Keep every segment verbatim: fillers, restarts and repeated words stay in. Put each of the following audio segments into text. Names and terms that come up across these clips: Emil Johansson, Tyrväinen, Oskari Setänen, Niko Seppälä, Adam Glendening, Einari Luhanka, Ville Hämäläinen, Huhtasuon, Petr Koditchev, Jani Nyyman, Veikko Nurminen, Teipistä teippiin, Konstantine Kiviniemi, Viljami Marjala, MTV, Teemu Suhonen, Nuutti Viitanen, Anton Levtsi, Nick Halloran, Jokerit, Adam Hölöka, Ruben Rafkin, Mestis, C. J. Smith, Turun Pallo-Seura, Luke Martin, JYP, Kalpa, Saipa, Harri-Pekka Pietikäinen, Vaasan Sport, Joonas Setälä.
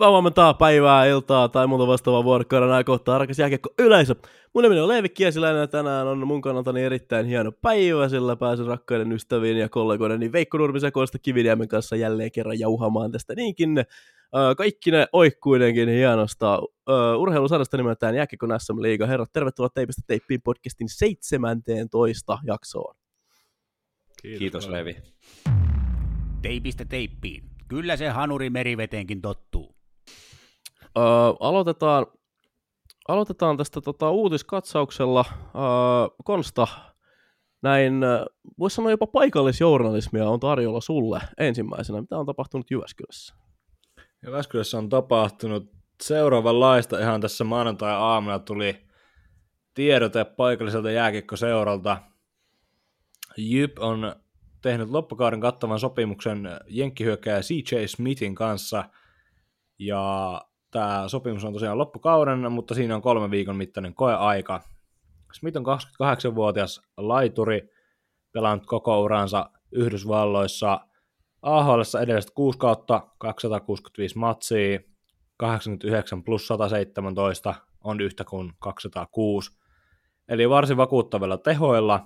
Huomentaa päivää, iltaa tai muuta vastaavaa vuorokauden ajan kohtaa, rakas jääkiekko yleisö. Mun nimeni on Leivi Kiesiläinen ja tänään on mun kannaltani erittäin hieno päivä, sillä pääsen rakkaiden ystäviin ja kollegoideni Veikko Nurmisen ja Konstantine Kiviniemen kanssa jälleen kerran jauhamaan tästä niinkin äh, kaikki ne oikkuidenkin hienosta äh, urheilusarjasta nimeltään jääkiekon äs äm-liiga. Herrat, tervetuloa Teipistä Teippiin podcastin seitsemäntoista jaksoon. Kiitos, Kiitos Leivi. Teipistä Teippiin. Kyllä se hanuri meriveteenkin tottuu. Uh, aloitetaan, aloitetaan tästä tota, uutiskatsauksella. Uh, Konsta, näin uh, voisi sanoa jopa paikallisjournalismia on tarjolla sulle ensimmäisenä. Mitä on tapahtunut Jyväskylässä? Jyväskylässä on tapahtunut seuraavanlaista. Ihan tässä maanantai-aamuna tuli tiedote paikalliselta jääkiekkoseuralta. J Y P on tehnyt loppukauden kattavan sopimuksen jenkkihyökkääjä C J Smithin kanssa. Ja tämä sopimus on tosiaan loppukauden, mutta siinä on kolmen viikon mittainen koeaika. Smith on kaksikymmentäkahdeksanvuotias laituri, pelannut koko uransa Yhdysvalloissa. A H L:ssä edelliset kuusi kautta, kaksisataakuusikymmentäviisi matsia, kahdeksankymmentäyhdeksän plus sata seitsemäntoista on yhtä kuin kaksisataakuusi. Eli varsin vakuuttavilla tehoilla.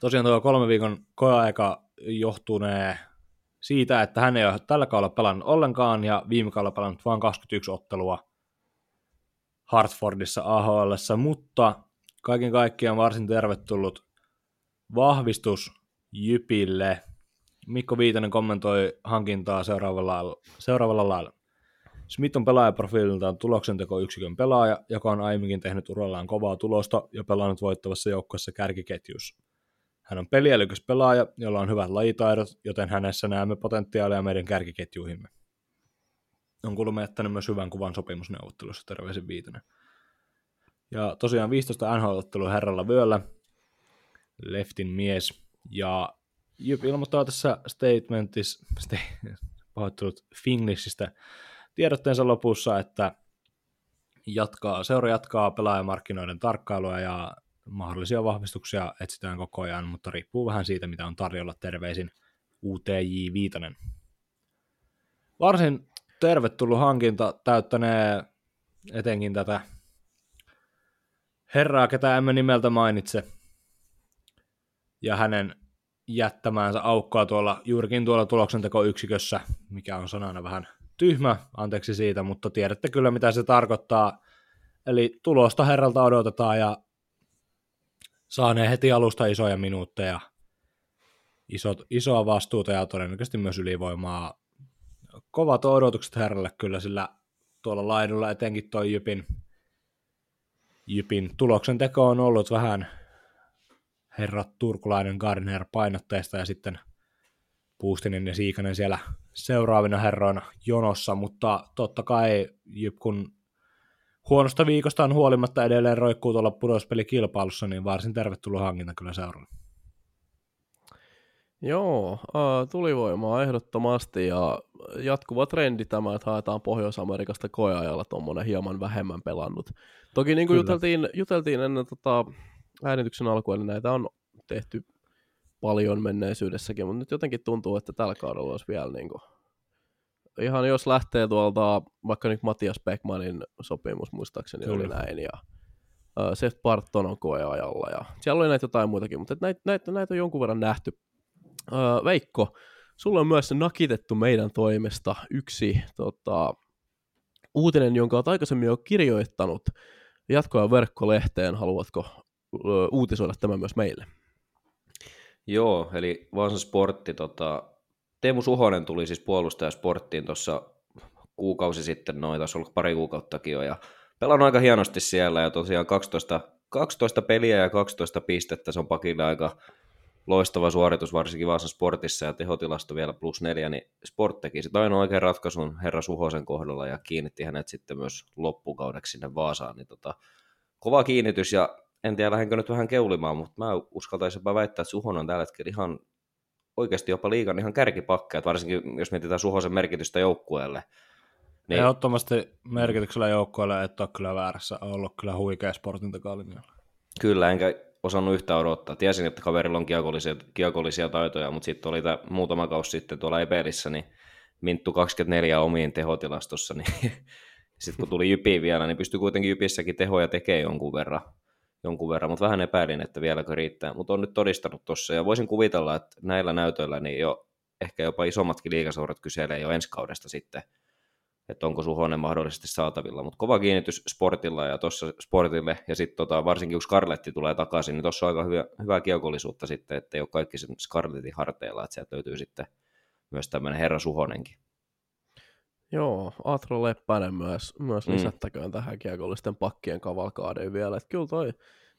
Tosiaan tuo kolmen viikon koeaika johtunee siitä, että hän ei ole tällä kaudella pelannut ollenkaan ja viime kaudella pelannut vain kaksikymmentäyksi ottelua Hartfordissa A H L:ssä, mutta kaiken kaikkiaan varsin tervetullut vahvistus Jypille. Mikko Viitanen kommentoi hankintaa seuraavalla, seuraavalla lailla. Smith on pelaajaprofiililtaan tuloksentekoyksikön pelaaja, joka on aiemminkin tehnyt urallaan kovaa tulosta ja pelannut voittavassa joukkueessa kärkiketjussa. Hän on peliälykäs pelaaja, jolla on hyvät lajitaidot, joten hänessä näemme potentiaalia meidän kärkiketjuihimme. On kuulemma jättänyt myös hyvän kuvan sopimusneuvottelussa, terveisin Viitanen. Ja tosiaan viisitoista N H L-ottelua herralla vyöllä, Leftin mies. Ja J Y P ilmoittaa tässä statementissa, st- pahoittelut Finglishistä, tiedotteensa lopussa, että jatkaa, seura jatkaa pelaajamarkkinoiden tarkkailua ja mahdollisia vahvistuksia etsitään koko ajan, mutta riippuu vähän siitä, mitä on tarjolla, terveisin U T J Viitanen. Varsin tervetullut hankinta täyttänee etenkin tätä herraa, ketä emme nimeltä mainitse, ja hänen jättämäänsä aukkoa tuolla, juurikin tuolla tuloksentekoyksikössä, mikä on sanana vähän tyhmä, anteeksi siitä, mutta tiedätte kyllä, mitä se tarkoittaa. Eli tulosta herralta odotetaan ja saaneen heti alusta isoja minuutteja, isot, isoa vastuuta ja todennäköisesti myös ylivoimaa. Kovat odotukset herralle kyllä, sillä tuolla laidulla etenkin tuo Jypin, Jypin tuloksenteko on ollut vähän herra turkulainen Gardner painotteista ja sitten Puustinen ja Siikanen siellä seuraavina herroina jonossa, mutta totta kai Jyp kun huonosta viikostaan huolimatta edelleen roikkuu tuolla pudotuspelikilpailussa, niin varsin tervetullut hankinta kyllä seuralle. Joo, tuli voimaa ehdottomasti ja jatkuva trendi tämä, että haetaan Pohjois-Amerikasta koeajalla tuommoinen hieman vähemmän pelannut. Toki niin kuin juteltiin, juteltiin ennen tota, äänityksen alkua, niin näitä on tehty paljon menneisyydessäkin, mutta nyt jotenkin tuntuu, että tällä kaudella olisi vielä niin kuin ihan jos lähtee tuolta, vaikka nyt Matias Beckmanin sopimus muistaakseni Kyllä. oli näin, ja uh, Seth Barton on koeajalla, ja siellä oli näitä jotain muitakin, mutta näitä näit, näit on jonkun verran nähty. Uh, Veikko, sulla on myös nakitettu meidän toimesta yksi tota, uutinen, jonka olet aikaisemmin jo kirjoittanut jatkoajan verkkolehteen. Haluatko uh, uutisoida tämän myös meille? Joo, eli Vaasan Sportti tota Teemu Suhonen tuli siis puolustajasporttiin tuossa kuukausi sitten, noin taisi ollut pari kuukauttakin jo, ja pelannut aika hienosti siellä, ja tosiaan kaksitoista, kaksitoista peliä ja kaksitoista pistettä, se on pakille aika loistava suoritus, varsinkin Vaasan Sportissa, ja tehotilasto vielä plus neljä, niin Sport teki sitten ainoa oikein ratkaisun herra Suhosen kohdalla, ja kiinnitti hänet sitten myös loppukaudeksi sinne Vaasaan, niin tota, kova kiinnitys, ja en tiedä lähdenkö nyt vähän keulimaan, mutta mä uskaltaisin väittää, että Suhonen on tällä hetkellä ihan oikeasti jopa liigan ihan kärkipakkeja, varsinkin jos mietitään Suhosen merkitystä joukkueelle. Niin ehdottomasti merkityksellä joukkueelle et ole kyllä väärässä, on ollut kyllä huikea Sportin takalinjalla. Kyllä, enkä osannut yhtään odottaa. Tiesin, että kaverilla on kiekollisia, kiekollisia taitoja, mutta sitten oli tämä muutama kausi sitten tuolla Ebelissä, niin Minttu kaksikymmentäneljä omiin tehotilastossa, niin sitten kun tuli Jypiin vielä, niin pystyi kuitenkin Jypissäkin tehoja tekemään jonkun verran, jonkun verran, mutta vähän epäilin, että vieläkö riittää. Mutta on nyt todistanut tuossa, ja voisin kuvitella, että näillä näytöillä niin jo ehkä jopa isommatkin liigaseurat kyselee jo ensi kaudesta sitten, että onko Suhonen mahdollisesti saatavilla. Mutta kova kiinnitys Sportilla ja tuossa Sportille, ja sitten tota, varsinkin kun Scarletti tulee takaisin, niin tuossa on aika hyvä, hyvää kiekollisuutta sitten, että ei ole kaikki sen Scarletin harteilla, että sieltä löytyy sitten myös tämmöinen herra Suhonenkin. Joo, Atro Leppänen myös, myös lisättäköön mm. tähän kiekollisten pakkien kavalkaadeen vielä. Et kyllä toi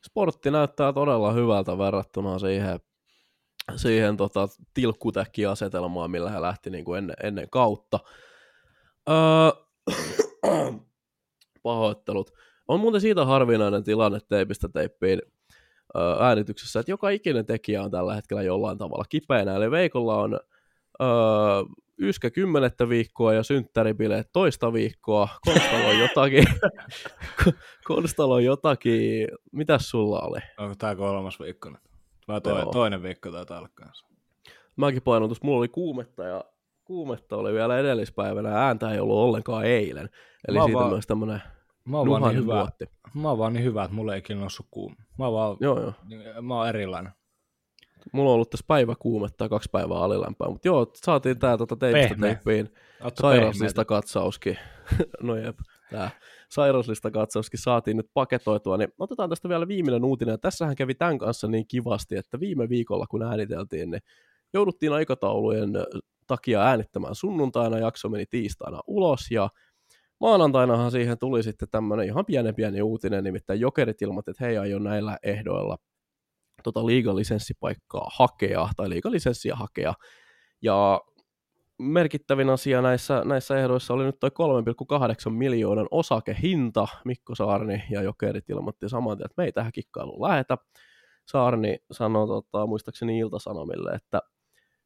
Sportti näyttää todella hyvältä verrattuna siihen, siihen tota, tilkkutäkkiasetelmaan, millä he lähti niin kuin ennen, ennen kautta. Öö, pahoittelut. On muuten siitä harvinainen tilanne teipistä teippiin öö, äänityksessä, että joka ikinen tekijä on tällä hetkellä jollain tavalla kipeänä. Eli Veikolla on... Öö, Yskä kymmenettä viikkoa ja synttäribileet toista viikkoa. Konstalo on jotakin. Konstalo on jotakin. Mitäs sulla oli? Onko tää kolmas viikko? Vai toinen, toinen viikko taitaa olla kanssa? Mäkin painotus. Mulla oli kuumetta ja kuumetta oli vielä edellispäivänä. Ääntä ei ollut ollenkaan eilen. Eli siitä vaan, myös tämmönen nuhan niin vuotti. Mä oon vaan niin hyvä, että mulla ei ikinä noussut kuume. Mä oon vaan joo, joo. Mä oon erilainen. Mulla on ollut tässä päivä kuumetta, kaksi päivää alilämpää, mutta joo, saatiin tää tuota teipistä teippiin. Sairauslista katsauskin. No jep, tää sairauslista katsauskin saatiin nyt paketoitua, niin otetaan tästä vielä viimeinen uutinen. Ja tässähän kävi tämän kanssa niin kivasti, että viime viikolla kun ääniteltiin, niin jouduttiin aikataulujen takia äänittämään sunnuntaina, jakso meni tiistaina ulos ja maanantainahan siihen tuli sitten tämmönen ihan pienen pieni uutinen, nimittäin Jokerit ilmoitti, että hei, aion näillä ehdoilla tota liigalisenssipaikkaa hakea, tai liigalisenssiä hakea, ja merkittävin asia näissä, näissä ehdoissa oli nyt toi kolme pilkku kahdeksan miljoonan osakehinta. Mikko Saarni ja Jokerit ilmoitti saman tien, että me ei tähän kikkailuun lähetä. Saarni sanoi tota, muistaakseni Ilta-Sanomille, että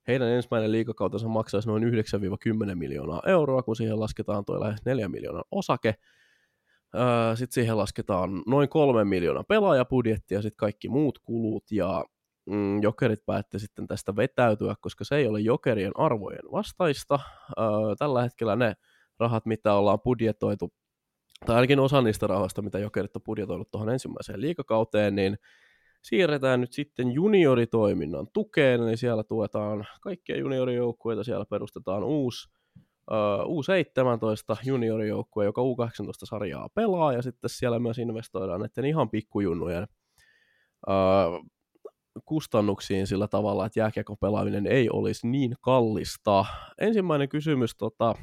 heidän ensimmäinen liigakautensa maksaisi noin yhdeksän-kymmenen miljoonaa euroa, kun siihen lasketaan toi lähes neljän miljoonan osake. Sitten siihen lasketaan noin kolme miljoonaa pelaajapudjettia ja sitten kaikki muut kulut ja mm, Jokerit päätti sitten tästä vetäytyä, koska se ei ole Jokerien arvojen vastaista. Tällä hetkellä ne rahat, mitä ollaan budjetoitu, tai ainakin osa niistä rahoista, mitä Jokerit on budjetoinut tuohon ensimmäiseen liigakauteen, niin siirretään nyt sitten junioritoiminnan tukeen, eli siellä tuetaan kaikkia juniorijoukkueita, siellä perustetaan uusi U seitsemäntoista juniorijoukkue, joka U kahdeksantoista-sarjaa pelaa, ja sitten siellä myös investoidaan näiden ihan pikkujunnujen uh, kustannuksiin sillä tavalla, että jääkiekon pelaaminen ei olisi niin kallista. Ensimmäinen kysymys, tota,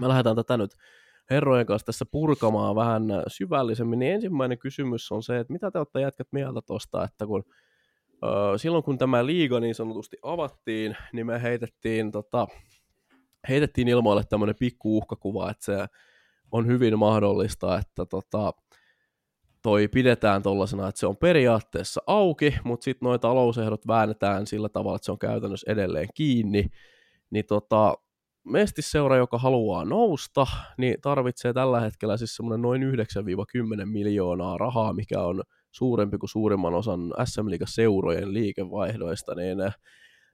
me lähdetään tätä nyt herrojen kanssa tässä purkamaan vähän syvällisemmin, niin ensimmäinen kysymys on se, että mitä te olette jätkät mieltä tuosta, että kun uh, silloin kun tämä liiga niin sanotusti avattiin, niin me heitettiin tota, heitettiin ilmoille tämmöinen pikku uhkakuva, että se on hyvin mahdollista, että tota, toi pidetään tollasena, että se on periaatteessa auki, mutta sitten noi talousehdot väännetään sillä tavalla, että se on käytännössä edelleen kiinni. Niin tota, Mestisseura, joka haluaa nousta, niin tarvitsee tällä hetkellä siis semmoinen noin yhdeksän-kymmenen miljoonaa rahaa, mikä on suurempi kuin suurimman osan S M-liigaseurojen liikevaihdoista, niin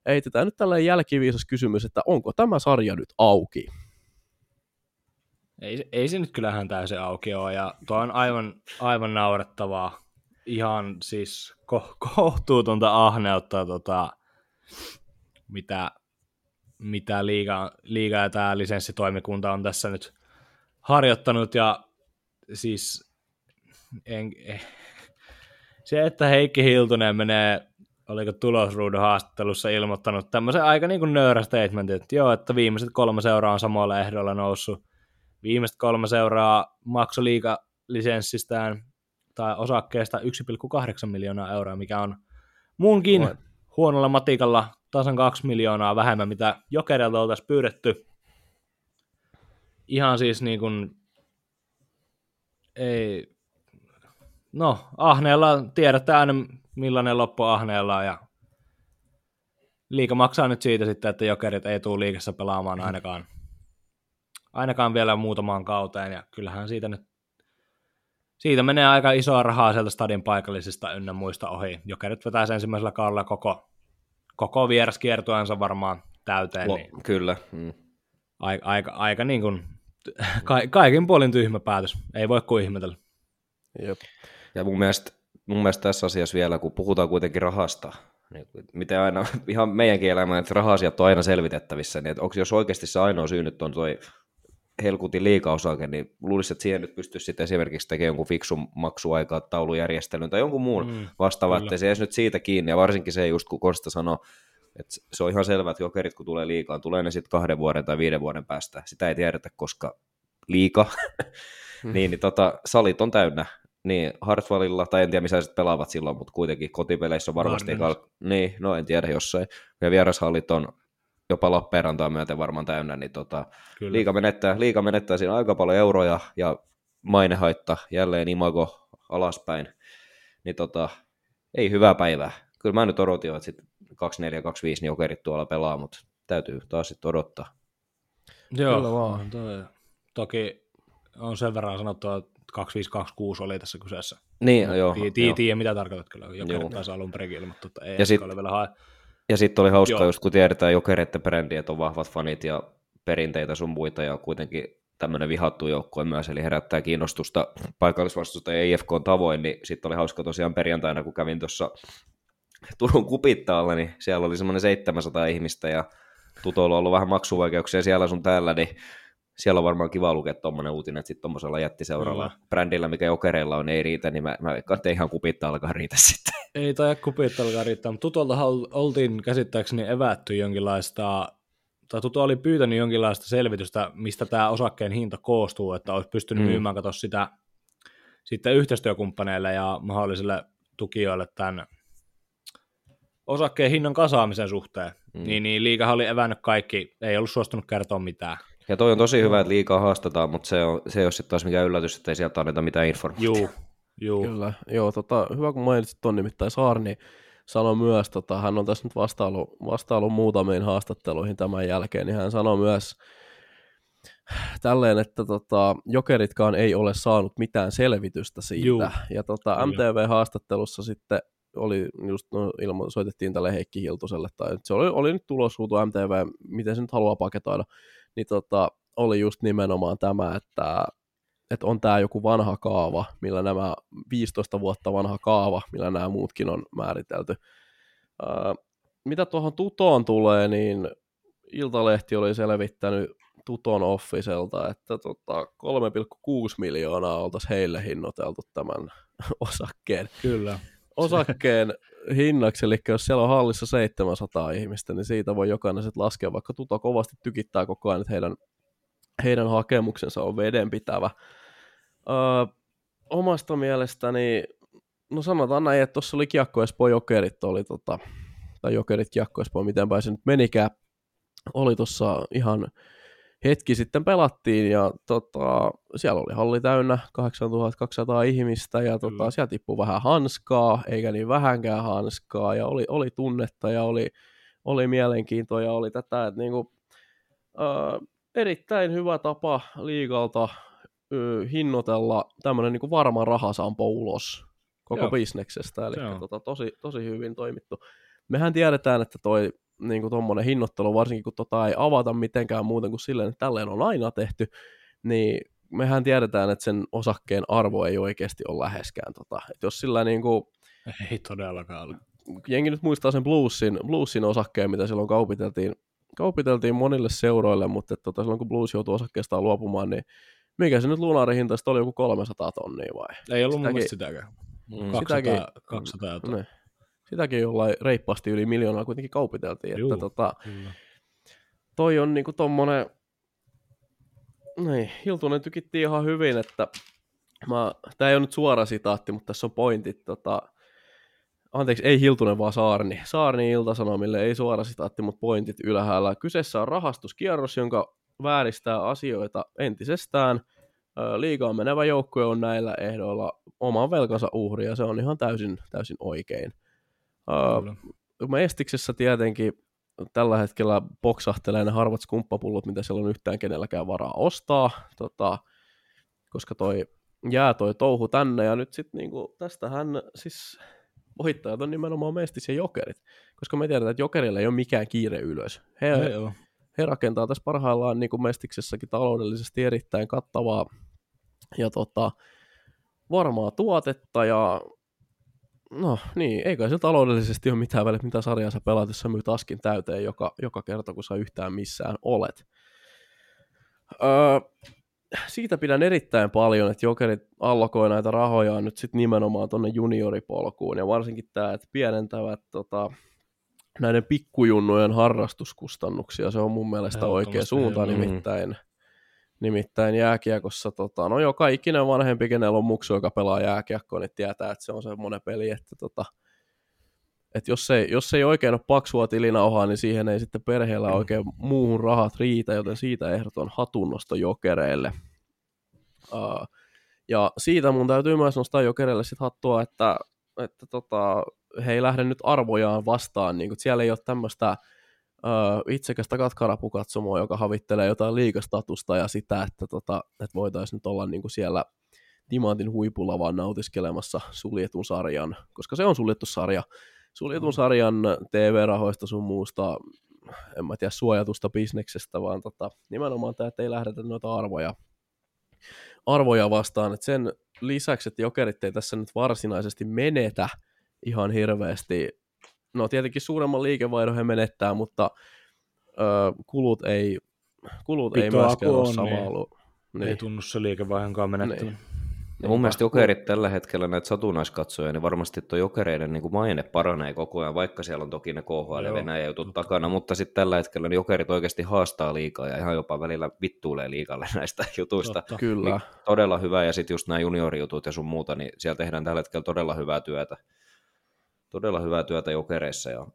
ei tätä nyt tällainen jälkiviisas kysymys, että onko tämä sarja nyt auki? Ei, ei se nyt kyllähän täysin auki ole, ja tuo on aivan, aivan naurettavaa, ihan siis ko- kohtuutonta ahneutta, tota, mitä, mitä liiga, liiga ja tämä lisenssitoimikunta on tässä nyt harjoittanut, ja siis en, eh, se, että Heikki Hiltunen menee... oliko tulosruudun haastattelussa ilmoittanut tämmöisen aika niin kuin nöyrä statementin, että joo, että viimeiset kolme seuraa on samoilla ehdoilla noussut. Viimeiset kolme seuraa maksoi liigalisenssistään tai osakkeesta yksi pilkku kahdeksan miljoonaa euroa, mikä on muunkin Noin. huonolla matikalla tasan kaksi miljoonaa vähemmän, mitä Jokerilta oltaisiin pyydetty. Ihan siis niin kuin, ei, no ahneella tiedetään aina, millainen loppu ahneellaan, ja liiga maksaa nyt siitä sitten, että Jokerit ei tule liigassa pelaamaan ainakaan, ainakaan vielä muutamaan kauteen, ja kyllähän siitä nyt, siitä menee aika isoa rahaa sieltä stadin paikallisista ynnä muista ohi. Jokerit vetää sen ensimmäisellä kaudella koko, koko vieraskiertueensa varmaan täyteen. Lo, niin. Kyllä. Mm. aika, aika, aika niin kuin ka, kaikin puolin tyhmä päätös. Ei voi kuin ihmetellä. Jep. Ja mun mielestä, mun mielestä tässä asiassa vielä, kun puhutaan kuitenkin rahasta, niin miten aina, ihan meidänkin elämään, että raha-asiat on aina selvitettävissä, niin että onko, jos oikeasti se ainoa syy nyt on toi Helkutin liiga-osake, niin luulisin, että siihen nyt pystyisi sitten esimerkiksi tekemään jonkun fiksun maksuaikaa, taulujärjestelyn tai jonkun muun mm, vastaavan, että se ei nyt siitä kiinni, ja varsinkin se just, kun Konsta sanoi, että se on ihan selvä, että Jokerit, kun tulee liigaan, tulee ne sitten kahden vuoden tai viiden vuoden päästä, sitä ei tiedetä, koska liiga, mm. niin, niin tota, salit on täynnä, niin Hartwallilla, tai en tiedä, missä sitten pelaavat silloin, mutta kuitenkin kotipeleissä on varmasti, kal- niin, no en tiedä jossain, ja vierashallit on jopa Lappeenrantaa myöten varmaan täynnä, niin tota, liiga, menettää, liiga menettää siinä aika paljon euroja ja mainehaitta, jälleen imago alaspäin, niin tota, ei hyvää päivää. Kyllä mä nyt odotin, että sitten kaksikymmentäneljä kaksikymmentäviisi niin Jokerit tuolla pelaa, mutta täytyy taas sitten odottaa. Joo, vaan. Toki on sen verran sanottua, että kaksikymmentäviisi kaksikymmentäkuusi oli tässä kyseessä. Niin, no, joo. Tiedä, tii, mitä tarkoitat kyllä, Jokerit taisi alun perinkin ilmoittaa, mutta ei ehkä sit... ole vielä hae. Ja sitten oli hauskaa, just kun tiedetään Jokereiden brändi, että on vahvat fanit ja perinteitä sun muita, ja kuitenkin tämmöinen vihattu joukkue myös, eli herättää kiinnostusta paikallisvastusta ja I F K:n tavoin, niin sitten oli hauskaa tosiaan perjantaina, kun kävin tuossa Turun Kupittaalla, niin siellä oli semmoinen seitsemänsataa ihmistä, ja tutoilla on ollut vähän maksuvaikeuksia siellä sun täällä, niin siellä on varmaan kiva lukea tuommoinen uutinen, että sitten tuommoisella jättiseuralla no. brändillä, mikä Jokereilla on, ei riitä, niin mä, mä veikkaan, että eihan Kupittaa alkaa riitä sitten. Ei taida Kupittaa alkaa riittää, mutta tutoltahan oltiin käsittääkseni evätty jonkinlaista, tai Tuto oli pyytänyt jonkinlaista selvitystä, mistä tämä osakkeen hinta koostuu, että olisi pystynyt mm. myymään katsoa sitä sitten yhteistyökumppaneille ja mahdollisille tukijoille tämän osakkeen hinnan kasaamisen suhteen. Mm. Niin, niin liigahan oli evännyt kaikki, ei ollut suostunut kertoa mitään. Ja toi on tosi hyvä, että liikaa haastetaan, mutta se, on, se ei ole sitten taas mikään yllätys, että ei sieltä anneta mitään informaatiota. Joo, joo. Kyllä, joo, tota, hyvä kun mainitsit tuon, nimittäin Saarni sanoi myös, tota, hän on tässä nyt vastaillut, vastaillut muutamiin haastatteluihin tämän jälkeen, niin hän sanoi myös tälleen, että tota, Jokeritkaan ei ole saanut mitään selvitystä siitä. Joo. Ja tota, M T V-haastattelussa sitten oli just, no, ilmo, soitettiin tälle Heikki Hiltuselle, tai se oli, oli nyt tuloshuutu M T V, miten se nyt haluaa paketoida. Niin tota, oli just nimenomaan tämä, että, että on tämä joku vanha kaava, millä nämä viisitoista vuotta vanha kaava, millä nämä muutkin on määritelty. Ää, mitä tuohon Tutoon tulee, niin Iltalehti oli selvittänyt Tuton officelta, että tota kolme pilkku kuusi miljoonaa oltaisiin heille hinnoiteltu tämän osakkeen. Kyllä. Osakkeen hinnaksi, eli jos siellä on hallissa seitsemänsataa ihmistä, niin siitä voi jokainen sitten laskea, vaikka Tuto kovasti tykittää koko ajan, että heidän, heidän hakemuksensa on vedenpitävä. Öö, omasta mielestäni, no sanotaan näin, että tuossa oli Kiekko-Espoo Jokerit, oli tota, tai Jokerit Kiekko-Espoo, mitenpä se nyt menikään, oli tuossa ihan hetki sitten pelattiin, ja tota, siellä oli halli täynnä, kahdeksantuhatta kaksisataa ihmistä, ja tota, siellä tippui vähän hanskaa, eikä niin vähänkään hanskaa, ja oli, oli tunnetta, ja oli, oli mielenkiintoa, ja oli tätä, että niinku, ää, erittäin hyvä tapa liigalta ö, hinnoitella tämmöinen niinku varma rahasampo ulos koko Joo. bisneksestä, eli tota, tosi, tosi hyvin toimittu. Mehän tiedetään, että toi niin tuommoinen hinnoittelu, varsinkin kun tota ei avata mitenkään muuten kuin silleen, että tälleen on aina tehty, niin mehän tiedetään, että sen osakkeen arvo ei oikeasti ole läheskään. Tota. Et jos sillä niin kuin, ei todellakaan ole. Jengi nyt muistaa sen Bluesin, Bluesin osakkeen, mitä silloin kaupiteltiin, kaupiteltiin monille seuroille, mutta tota, silloin kun Blues joutui osakkeestaan luopumaan, niin mikä se nyt lunaarihinta sitten oli, joku kolmesataa tonnia vai? Ei ollut mun mielestä sitäkään. kaksisataa tonnia. Sitäkin jollain reippaasti yli miljoonaa kuitenkin kaupiteltiin. Juu, että tota, toi on niinku tommonen, niin, Hiltunen tykitti ihan hyvin, että mä, tää ei ole nyt suora sitaatti, mutta tässä on pointit, tota, anteeksi, ei Hiltunen vaan Saarni, Saarni Ilta-Sanomille, ei suora sitaatti, mutta pointit ylhäällä. Kyseessä on rahastuskierros, jonka vääristää asioita entisestään. Liigaan menevä joukkue on näillä ehdoilla oman velkansa uhri, ja se on ihan täysin, täysin oikein. Uh, Mestiksessä tietenkin tällä hetkellä boksahtelee ne harvat skumppapullot, mitä siellä on yhtään kenelläkään varaa ostaa, tota, koska toi jää toi touhu tänne, ja nyt sitten niinku, tästähän siis voittajat on nimenomaan Mestis ja Jokerit, koska me tiedetään, että Jokerilla ei ole mikään kiire ylös. He, he he rakentaa tässä parhaillaan niin kuin Mestiksessäkin taloudellisesti erittäin kattavaa ja tota, varmaa tuotetta ja no niin, eikä se taloudellisesti ole mitään väliä, mitä sarjaa sä pelaat, jos sä myyt askin täyteen joka, joka kerta, kun sä yhtään missään olet. Öö, siitä pidän erittäin paljon, että Jokerit allokoi näitä rahoja nyt sitten nimenomaan tuonne junioripolkuun ja varsinkin tämä, että pienentävät tota, näiden pikkujunnujen harrastuskustannuksia, se on mun mielestä oikea suunta nimittäin. Nimittäin jääkiekossa, tota, no joka ikinen vanhempi, kenellä on muksu, joka pelaa jääkiekkoa, niin tietää, että se on semmoinen peli, että tota, et jos, ei, jos ei oikein ole paksua tilinauhaa, niin siihen ei sitten perheellä oikein muuhun rahat riitä, joten siitä ehdoton hatunnosto Jokereille. Uh, ja siitä mun täytyy myös nostaa Jokereille sit hattua, että, että tota, he ei lähde nyt arvojaan vastaan, niin kun siellä ei ole tämmöistä Uh, itsekästä katkarapukatsomoa, joka havittelee jotain liigastatusta ja sitä, että, tota, että voitaisiin nyt olla niinku siellä timantin huipulla vaan nautiskelemassa suljetun sarjan, koska se on suljettu sarja. Suljetun sarjan T V-rahoista sun muusta, en mä tiedä, suojatusta bisneksestä, vaan tota, nimenomaan tämä, että ei lähdetä noita arvoja, arvoja vastaan. Et sen lisäksi, että Jokerit ei tässä nyt varsinaisesti menetä ihan hirveästi. No tietenkin suuremman liikevaihdon he menettää, mutta ö, kulut ei, kulut ei myöskään ole samalla. Niin. Ei tunnu se liikevaihdonkaan menettänyt. Niin. Mun Eikä. mielestä Jokerit tällä hetkellä näitä satunnaiskatsoja, niin varmasti tuo Jokereiden niin kuin maine paranee koko ajan, vaikka siellä on toki ne K H L ja Venäjä jutut takana, mutta sitten tällä hetkellä niin Jokerit oikeasti haastaa liikaa ja ihan jopa välillä vittuulee liikalle näistä jutuista. Kyllä. Niin, todella hyvä, ja sitten just nämä juniorijutut ja sun muuta, niin siellä tehdään tällä hetkellä todella hyvää työtä. Todella hyvää työtä Jokereissa, ja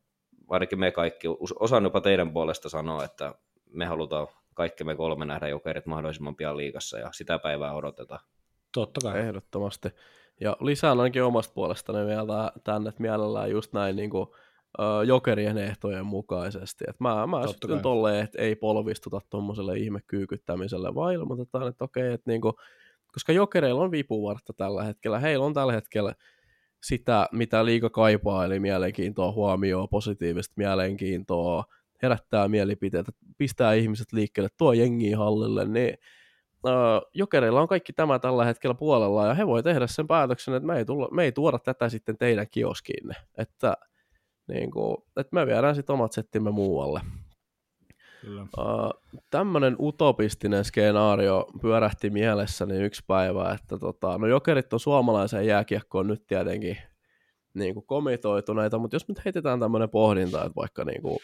ainakin me kaikki, osaan jopa teidän puolesta sanoa, että me halutaan kaikki me kolme nähdä Jokerit mahdollisimman pian liigassa, ja sitä päivää odotetaan. Totta kai. Ehdottomasti. Ja lisään ainakin omasta puolestani vielä tänne, että mielellään just näin niin kuin, ö, Jokerien ehtojen mukaisesti. Et mä mä sytyn tolleen, että ei polvistuta tuommoiselle ihmekyykyttämiselle, vaan ilmoitetaan, että okei, että niin kuin, koska Jokereilla on vipuvartta tällä hetkellä, heillä on tällä hetkellä sitä, mitä liiga kaipaa, eli mielenkiintoa, huomioon, positiivista mielenkiintoa, herättää mielipiteitä, pistää ihmiset liikkeelle, tuo jengiä hallille, niin uh, Jokereilla on kaikki tämä tällä hetkellä puolella, ja he voi tehdä sen päätöksen, että me ei, tulla, me ei tuoda tätä sitten teidän kioskiinne, että, niin kuin, että me viedään sitten omat settimme muualle. Uh, tämmöinen utopistinen skenaario pyörähti mielessäni yksi päivä, että tota, no Jokerit on suomalaisen jääkiekkoon nyt tietenkin niin kuin komitoituneita, mutta jos nyt heitetään tämmöinen pohdinta, että vaikka niin kuin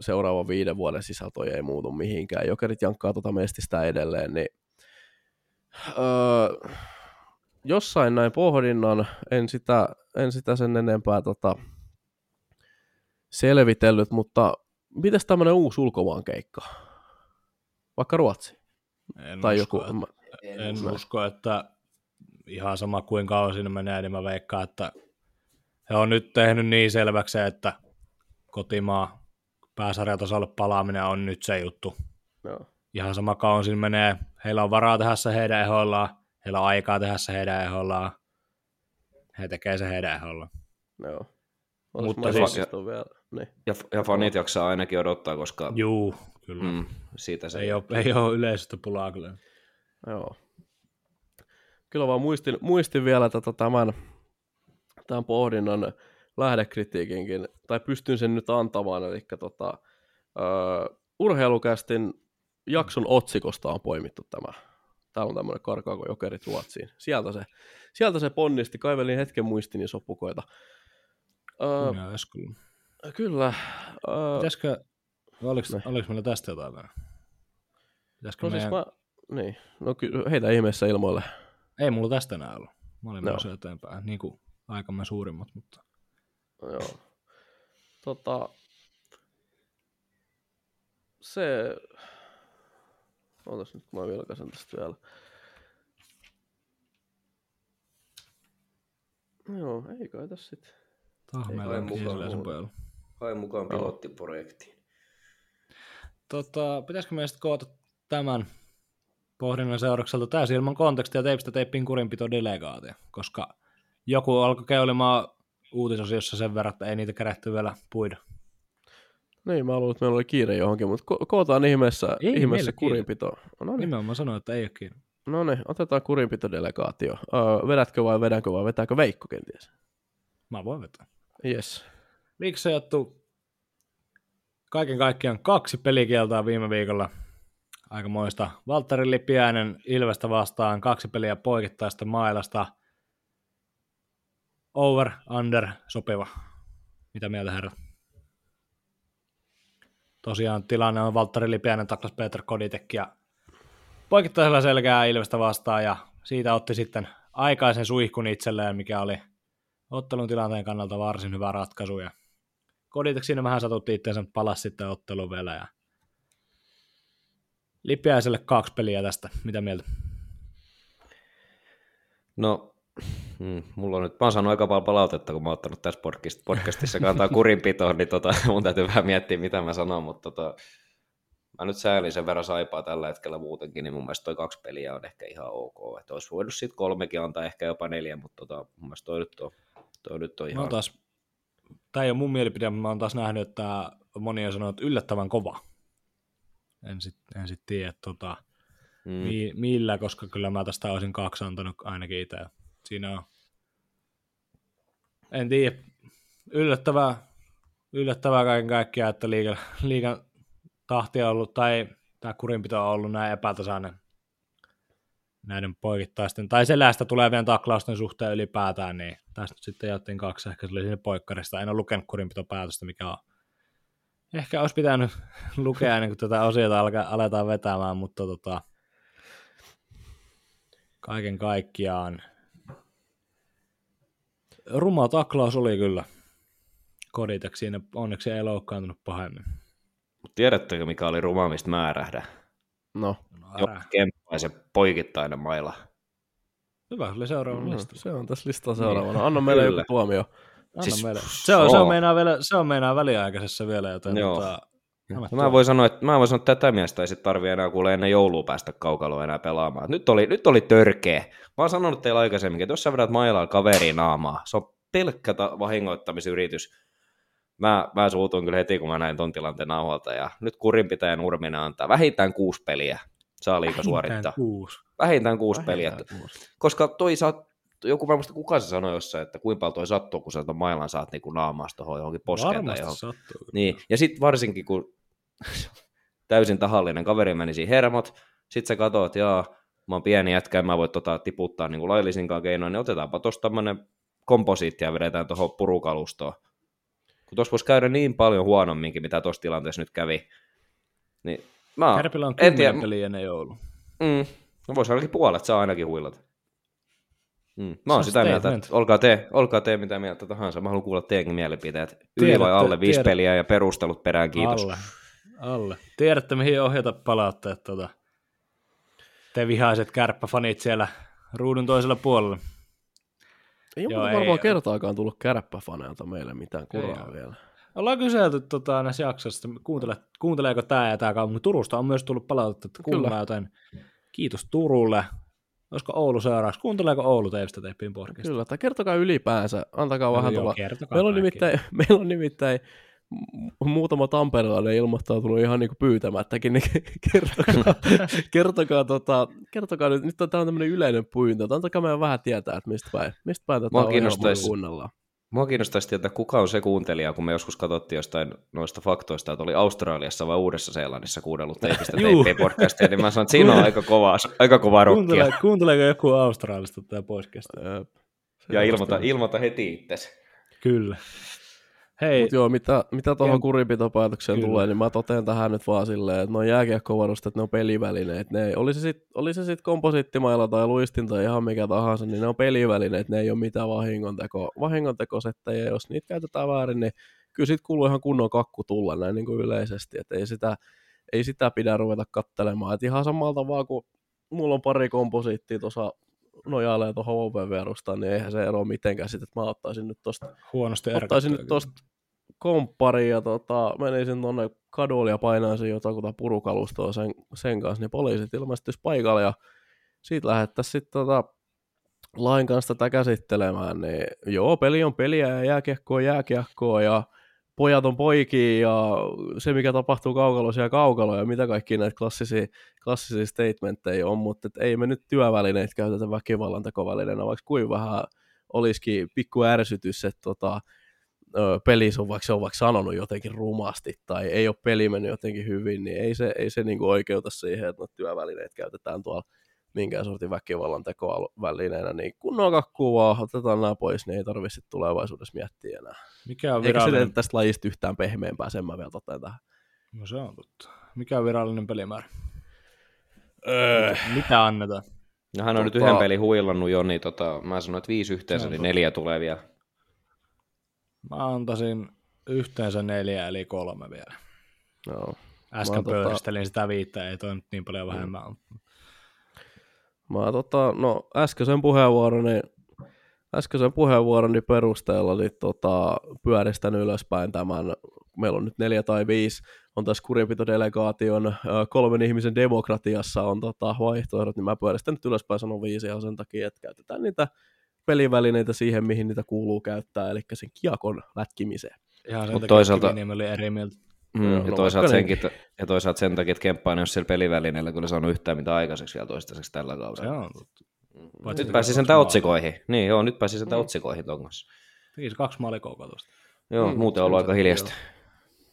seuraavan viiden vuoden sisältö ei muutu mihinkään, Jokerit jankkaa tuota Mestistä edelleen, niin uh, jossain näin pohdinnan, en sitä, en sitä sen enempää tota, selvitellyt, mutta mitäs tämmöinen uusi ulkomaankeikka? Vaikka Ruotsi? En tai usko, joku, että, en, en usko, usko, että ihan sama kuin kauan siinä menee, niin mä veikkaan, että he on nyt tehnyt niin selväksi, että kotimaa pääsarjatasolle palaaminen on nyt se juttu. No. Ihan sama kauan siinä menee. Heillä on varaa tehdä se heidän ehollaan, heillä on aikaa tehdä se heidän ehollaan, he tekee se heidän ehollaan. No. Mutta siis, vielä. Niin. Ja, ja fanit jaksaa ainakin odottaa, koska Juu, kyllä. Mm, siitä se ei ole, ei ole yleisöstä pulaa kyllä. Joo. Kyllä vaan muistin, muistin vielä tätä, tämän, tämän pohdinnan lähdekritiikinkin, tai pystyn sen nyt antamaan, eli tota, uh, Urheilukästin jakson otsikosta on poimittu tämä. Täällä on tämmöinen karkaako Jokerit Ruotsiin. Sieltä se, sieltä se ponnisti, kaivelin hetken muistini sopukoita. Uh, Minä kyllä. Uh, Pitäisikö, oliko, oliko meillä tästä jotain? Pitäisikö no meidän... siis mä, niin, no kyllä, heitä ihmeessä ilmoille. Ei mulla tästä enää ollut. Mä olin no. myös eteenpäin, niin kuin aikamme suurimmat, mutta... Joo. Tota... Se... Ootas nyt, mä vilkaisen tästä vielä. Joo, ei kai tässä sit. Tahmeella on Kiesiläisen pojalla. Hain mukaan pilottiprojektiin. Tota, pitäisikö meidän sitten koota tämän pohdinnan seuraukselta täysin ilman kontekstia teipistä teippiin kurinpitodelegaatio, koska joku alkoi keulimaan uutisosiossa sen verran, että ei niitä kärähty vielä puida. Niin, mä luulen, että meillä oli kiire johonkin, mutta ko- kootaan ihmeessä, ei, ihmeessä kurinpito. No niin. Nimenomaan sanoin, että ei ole kiire. No niin, otetaan kurinpitodelegaatio. Öö, vedätkö vai vedänkö vai vetääkö Veikko kenties? Mä voin vetää. Yes. Miksi se jattuu kaiken kaikkiaan kaksi pelikieltoa viime viikolla? Aikamoista. Valtteri Lipiäinen Ilvestä vastaan kaksi peliä poikittaista mailasta. Over, under, sopiva. Mitä mieltä herra? Tosiaan tilanne on Valtteri Lipiäinen taklas Petr Koditchevia poikittaisella selkää Ilvestä vastaan ja siitä otti sitten aikaisen suihkun itselleen, mikä oli ottelun tilanteen kannalta varsin hyvä ratkaisu. Ja Koditchev siinä vähän satutti itseensä, palasi sitten ottelun vielä ja Lipiäiselle kaksi peliä tästä. Mitä mieltä? No, mm, mulla on nyt, mä oon saanut aika paljon palautetta, kun mä oon ottanut tässä podcastissa kantaa kurinpitoon, niin tota, mun täytyy vähän miettiä, mitä mä sanon, mutta tota, mä nyt säälin sen verran Saipaa tällä hetkellä muutenkin, niin mun mielestä toi kaksi peliä on ehkä ihan ok. Että olisi voinut siitä kolmekin antaa, ehkä jopa neljä, mutta tota, mun mielestä toi nyt on, toi nyt on ihan... Taas, tää ei ole mun mielipide, mä oon taas nähnyt, että moni on sanonut, että yllättävän kova. En sitten sit tiedä tota, mm. mi, millä, koska kyllä mä tästä olisin kaksi antanut ainakin itse. Siinä on, en tiedä, yllättävää, yllättävää kaiken kaikkiaan, että liigan, liigan tahti on ollut, tai tämä kurinpito on ollut näin epätasainen näiden poikittaisten, tai selästä tulevien taklausten suhteen ylipäätään, niin tästä sitten jättiin kaksi, ehkä se oli siinä poikkarista. En ole lukenut kurinpitopäätöstä, mikä on. Ehkä olisi pitänyt lukea ennen kuin tätä osiota alkaa, aletaan vetämään, mutta tota, kaiken kaikkiaan ruma taklaus oli kyllä Koditchev siinä, onneksi ei loukkaantunut pahemmin. Mut tiedättekö mikä oli ruma, mistä mä ärähdän? No. Jopa Kemppaisen poikittainen maila. Hyvä, se oli seuraava mm, lista. Se on tässä listaa seuraavana. Anna meille joku tuomio. Siis, se on, se on meinaa vielä, se on meinaa väliaikaisessa vielä, joten... Tota, mä voin sanoa, että, mä voin sanoa, että tätä miestä ei sit tarvii enää kuulee ennen joulua päästä kaukaloa enää pelaamaan. Nyt oli, nyt oli törkeä. Mä oon sanonut teille aikaisemminkin, että jos sä vedät mailaan kaveriin naamaa, se on pelkkä ta- vahingoittamisyritys. Mä, mä suutuin kyllä heti, kun mä näin ton tilanteen nauhalta. Ja nyt kurinpitäjä Nurminen antaa vähintään kuusi peliä. Saa liikaa suorittaa. Kuusi. Vähintään kuusi vähintään peliä. Kuusi. Koska toi saa... Joku mä muista, kuka se sanoi jossain, että kuinka paljon toi sattuu, kun sä ton mailan saat niin naamaas tuohon johonkin poskeen tai johonkin. Sattuu, niin. Ja sit varsinkin, kun täysin tahallinen kaveri meni siinä hermot, sit sä katsoo, että jaa, mä oon pieni jätkä, en mä voi tota tiputtaa niin laillisinkaan keinoin, niin otetaanpa tossa tämmönen komposiitti ja vedetään tuohon purukalustoon. Kun tossa voisi käydä niin paljon huonomminkin, mitä tossa tilanteessa nyt kävi. Niin, mä Kärpillä on kymmenen peliä ennen joulua. Mm, no vois ainakin puolet, saa ainakin huilata. Mm. Mä oon sitä mieltä, että olkaa te, olkaa te mitä mieltä tahansa. Mä haluan kuulla teidänkin mielipiteet. Yli vai alle viisi tiedätte. Peliä ja perustelut perään, kiitos. Alle. alle. Tiedätte, mihin ohjata palautteet. Tuota. Te vihaiset kärppäfanit siellä ruudun toisella puolella. Ei ole varmaan ole. kertaakaan tullut kärppäfaneilta meille mitään kuraa vielä. Ollaan kyselty tota, näissä jaksoissa, kuuntele, kuunteleeko tämä ja tämä kaupunki. Turusta on myös tullut palautetta kuulla, joten kiitos Turulle. Olisiko Oulu seuraavaksi? Kuunteleeko Oulu teistä teippiin podcastia? Kyllä, tai kertokaa ylipäänsä. Antakaa no vähän tulla. Meillä on, nimittäin, meillä on nimittäin muutama tamperelainen ilmoittautunut ihan niin kuin pyytämättäkin. Niin kertokaa, kertokaa, tota, kertokaa nyt. Nyt tämä on tämmöinen yleinen pyyntö. Antakaa meidän vähän tietää, että mistä päin, mistä päin tätä ohjelmaa kuunnellaan. Mua kiinnostaisi tietää, kuka on se kuuntelija, kun me joskus katsottiin jostain noista faktoista, että oli Australiassa vai Uudessa-Seelannissa kuunnellut teipistä teippiä podcastia, niin mä sanon, että siinä on aika kovaa, aika kovaa rukkia. Kuunteleeko joku Australiasta tätä podcastia? Ja ilmoita, ilmoita heti itsesi. Kyllä. Hei. Mut joo, mitä, mitä tuohon kurinpitopäätökseen tulee, niin mä totean tähän nyt vaan silleen, että ne on jääkiekkovarusteet, ne on pelivälineet. Ne ei, oli se sitten sit komposiittimailla tai luistin tai ihan mikä tahansa, niin ne on pelivälineet, ne ei ole mitään vahingonteko, vahingontekosettä. Ja jos niitä käytetään väärin, niin kyllä siitä kuuluu ihan kunnon kakku tulla näin niin kuin yleisesti. Että ei sitä, ei sitä pidä ruveta katselemaan. Et ihan samalta vaan, kun mulla on pari komposiittia tuossa... nojailee tuohon O P-verustaan, niin eihän se ero mitenkään sitten, että mä ottaisin nyt tosta, huonosti ottaisin nyt tosta komppariin ja tota, menisin tuonne kadulle ja painaisin jotakuta purukalustoa sen, sen kanssa, niin poliisit ilmestyisi paikalle ja siitä lähettäisiin sitten tota, lain kanssa tätä käsittelemään, niin joo, peli on peliä ja jääkiekko on jääkiekkoa ja pojat on poikia ja se, mikä tapahtuu kaukalossa ja kaukalo ja mitä kaikki näitä klassisia, klassisia statementteja on, mutta et ei me nyt työvälineitä käytetä väkivallan tekovälineenä, vaikka kuinka vähän olisikin pikku ärsytys, että tota, pelissä on vaikka, se on vaikka sanonut jotenkin rumasti tai ei ole peli mennyt jotenkin hyvin, niin ei se, ei se niinku oikeuta siihen, että no työvälineet käytetään tuolla minkään sortin väkivallan tekovälineenä, niin kun on kakkuu vaan, otetaan nämä pois, niin ei tarvitse tulevaisuudessa miettiä enää. Mikä on virallinen... Eikä se tästä lajista yhtään pehmeämpää, sen mä vielä totean tähän. No se on totta. Mikä on virallinen pelimäärä? Öö... Mitä annetaan? No hän on tota... nyt yhden pelin huilannut jo, niin tota, mä sanoin, että viisi yhteensä, niin neljä tulee vielä. Mä antaisin yhteensä neljä, eli kolme vielä. No. Äsken pöyristelin tota... sitä viittä, ei toi nyt niin paljon vähemmän mm. Mä tota, no äskeisen puheenvuoroni, äskeisen puheenvuoroni perusteella niin tota, pyöristän ylöspäin tämän, meillä on nyt neljä tai viisi, on tässä kurinpitodelegaation kolmen ihmisen demokratiassa on tota, vaihtoehdot, niin mä pyöristän nyt ylöspäin sanon viisi ihan sen takia, että käytetään niitä pelivälineitä siihen, mihin niitä kuuluu käyttää, eli sen kiekon lätkimiseen. Ihan sen Mut takia, toisaalta... että Kiviniemi oli eri mieltä. Mm, ja, no, toisaalta senkin, ja toisaalta sen takia, että Kemppainen ei ole siellä pelivälineellä kyllä saanut yhtään mitään aikaiseksi ja toistaiseksi tällä kaudella. Nyt, nyt pääsi sen otsikoihin. Niin joo, nyt pääsi sen mm. otsikoihin ton kanssa. Tekisi kaksi maalikoukaa tuosta. Joo, mm, muuten on ollut aika hiljaista.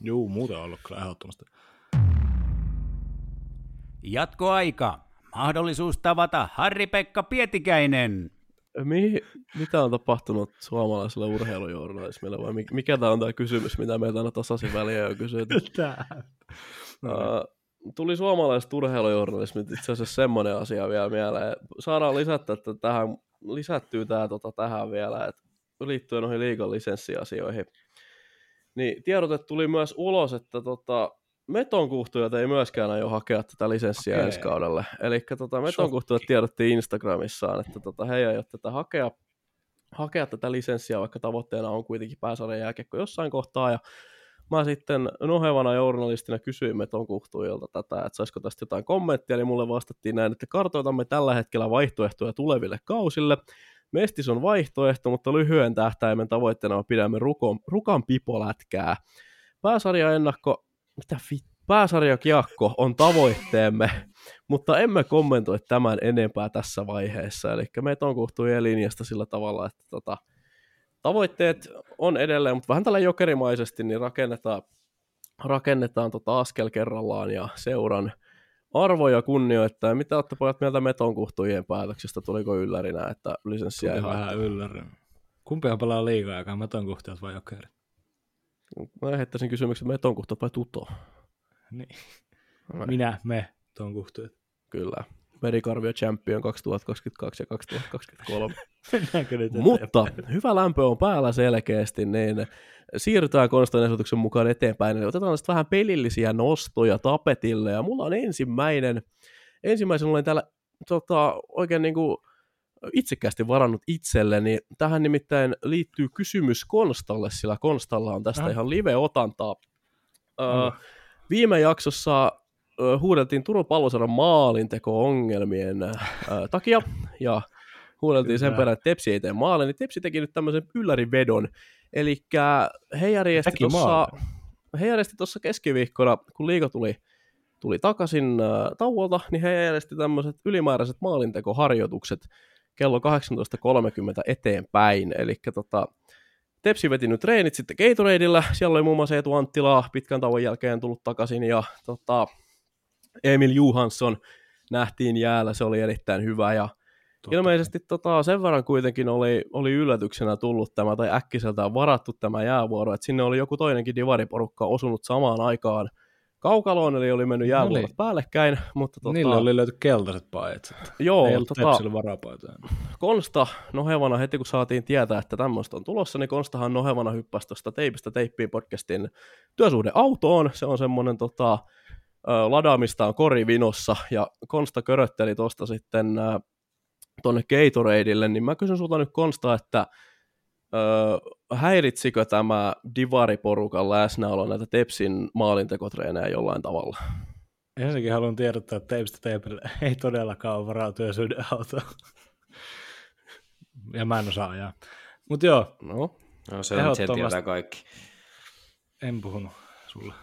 Joo, muuten on ollut kyllä ehdottomasti. Jatkoaika. Mahdollisuus tavata Harri-Pekka Pietikäinen. Mihin, mitä on tapahtunut suomalaiselle urheilujournalismille, vai mikä tämä on tämä kysymys, mitä meitä aina tasaisin väliä jo kysytään? No. Tuli suomalaiset urheilujournalismit itse asiassa semmoinen asia vielä mieleen. Saadaan lisättyä, että tähän, lisättyä tämä tota, tähän vielä, että liittyen noihin liigan lisenssiasioihin. Niin, tiedote tuli myös ulos, että tota, Meton Kuhtuijat ei myöskään aio hakea tätä lisenssiä okay. ensi kaudelle. Eli tota, Meton Kuhtuijat tiedottiin Instagramissaan, että tota, he ei aio tätä hakea, hakea tätä lisenssiä, vaikka tavoitteena on kuitenkin pääsarjan jääkiekko jossain kohtaa. Ja mä sitten nohevana journalistina kysyin Meton Kuhtuijilta tätä, että saisiko tästä jotain kommenttia, eli mulle vastattiin näin, että kartoitamme tällä hetkellä vaihtoehtoja tuleville kausille. Mestis on vaihtoehto, mutta lyhyen tähtäimen tavoitteena pidämme rukon, rukan pipolätkää. Pääsarjan ennakko Mitä vittu? Pääsarjakiekko on tavoitteemme, mutta emme kommentoi tämän enempää tässä vaiheessa. Eli meitä on kuhtujen linjasta sillä tavalla, että tota, tavoitteet on edelleen, mutta vähän tällä jokerimaisesti niin rakennetaan, rakennetaan tota askel kerrallaan ja seuran arvoja kunnioittaa. Mitä olette pojat mieltä Meton Kuhtujen päätöksestä? Tuliko yllärinä, että lisenssiä ei haittaa? Vähän yllärinä. Kumpia pelaa liigaa aikaa, Meton Kuhtujat vai Jokerit? Mä heittäisin kysymyksen, me tonkuhtuat vai tuto? Niin. Minä, me tonkuhtuat. Kyllä. Merikarvio Champion kaksituhattakaksikymmentäkaksi ja kaksituhattakaksikymmentäkolme. Mutta hyvä lämpö on päällä selkeästi, niin siirrytään Konstantin ehdotuksen mukaan eteenpäin. Eli otetaan sitten vähän pelillisiä nostoja tapetille. Ja mulla on ensimmäinen, ensimmäisen olen täällä tota, oikein niin kuin itsekkäästi varannut itselleni. Tähän nimittäin liittyy kysymys Konstalle, sillä Konstalla on tästä äh. ihan live-otantaa. Öö, mm. Viime jaksossa öö, huudeltiin Turun Pallo-Seuran maalinteko-ongelmien öö, takia, ja huudeltiin sen perään, että Tepsi ei tee maali, niin Tepsi teki nyt tämmöisen yllärivedon. Eli he järjesti tuossa, he järjesti tuossa keskiviikkona, kun liiga tuli, tuli takaisin öö, tauolta, niin he järjesti tämmöiset ylimääräiset maalintekoharjoitukset, kello kahdeksantoista kolmekymmentä eteenpäin, eli tota, Tepsi veti nyt treenit sitten Gatoradeilla, siellä oli muun muassa Eetu Anttilaa pitkän tauon jälkeen tullut takaisin, ja tota, Emil Johansson nähtiin jäällä, se oli erittäin hyvä, ja totta. Ilmeisesti tota, sen verran kuitenkin oli, oli yllätyksenä tullut tämä, tai äkkiseltään varattu tämä jäävuoro, että sinne oli joku toinenkin divariporukka osunut samaan aikaan kaukaloon, eli oli mennyt jäävuorot no niin. päällekkäin. Mutta tota, niillä oli löyty keltaiset paidat. Joo, ei ollut tota, Tepsillä varapaitaa. Konsta nohevana heti, kun saatiin tietää, että tämmöistä on tulossa, niin Konstahan nohevana hyppäsi tuosta Teipistä teippiin podcastin työsuhdeautoon. Se on semmoinen tota, ladaamistaan korivinossa, ja Konsta körötteli tuosta sitten tuonne Gatoradeille, niin mä kysyn sulta nyt Konsta, että Öö, häiritsikö tämä divariporukan läsnäolo näitä Tepsin maalintekotreenejä jollain tavalla? Ensinnäkin haluan tiedottaa, että Tepsistä Teipille ei todellakaan ole varaa työsyyden autoa. Ja mä en osaa ajaa. Mutta joo. No, no se on tietää kaikki. En puhunut sulle.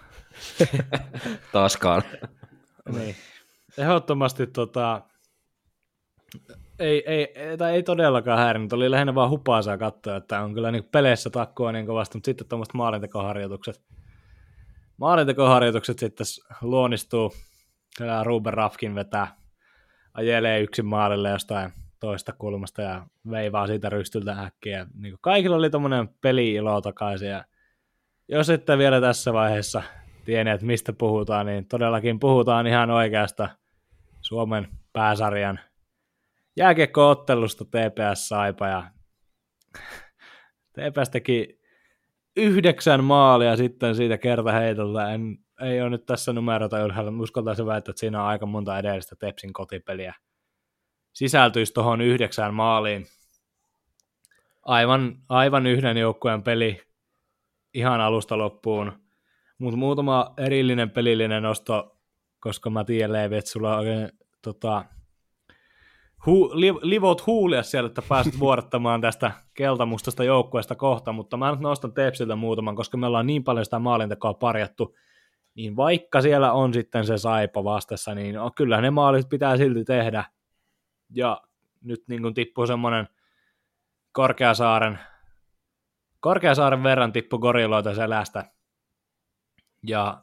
Taaskaan. Niin. Ehdottomasti tota... Ei, ei, tai ei todellakaan häirinyt, oli lähinnä vaan hupaisaa katsoa, että on kyllä niin peleissä takkoa niin kovasti, mutta sitten tuommoiset maalintekoharjoitukset. Maalintekoharjoitukset sitten luonnistuu, kyllä Ruben Rafkin vetää, ajelee yksin maalille jostain toista kulmasta ja veivaa siitä rystyltä äkkiä. Niin kaikilla oli tuommoinen peli-ilo takaisin ja jos sitten vielä tässä vaiheessa tienneet, mistä puhutaan, niin todellakin puhutaan ihan oikeasta Suomen pääsarjan jääkiekko-ottelusta T P S Saipa ja T P S teki yhdeksän maalia sitten siitä kertaheitolla. En, ei ole nyt tässä numerota ylhäällä, mutta uskaltaisin väittää, että siinä on aika monta edellistä Tepsin kotipeliä. Sisältyisi tuohon yhdeksään maaliin. Aivan, aivan yhden joukkueen peli ihan alusta loppuun, mutta muutama erillinen pelillinen nosto, koska mä tiedän, Leivi, että sulla on oikein... Tota, Hu, li, livot huulia siellä, että pääsit vuorottamaan tästä keltamustasta joukkueesta kohta, mutta mä nyt nostan Tepsiltä muutaman, koska me ollaan niin paljon sitä maalintekoa parjattu, niin vaikka siellä on sitten se Saipa vastassa, niin no, kyllä ne maalit pitää silti tehdä. Ja nyt niin kuin tippuu semmoinen Korkeasaaren, Korkeasaaren verran tippu goriloita selästä. Ja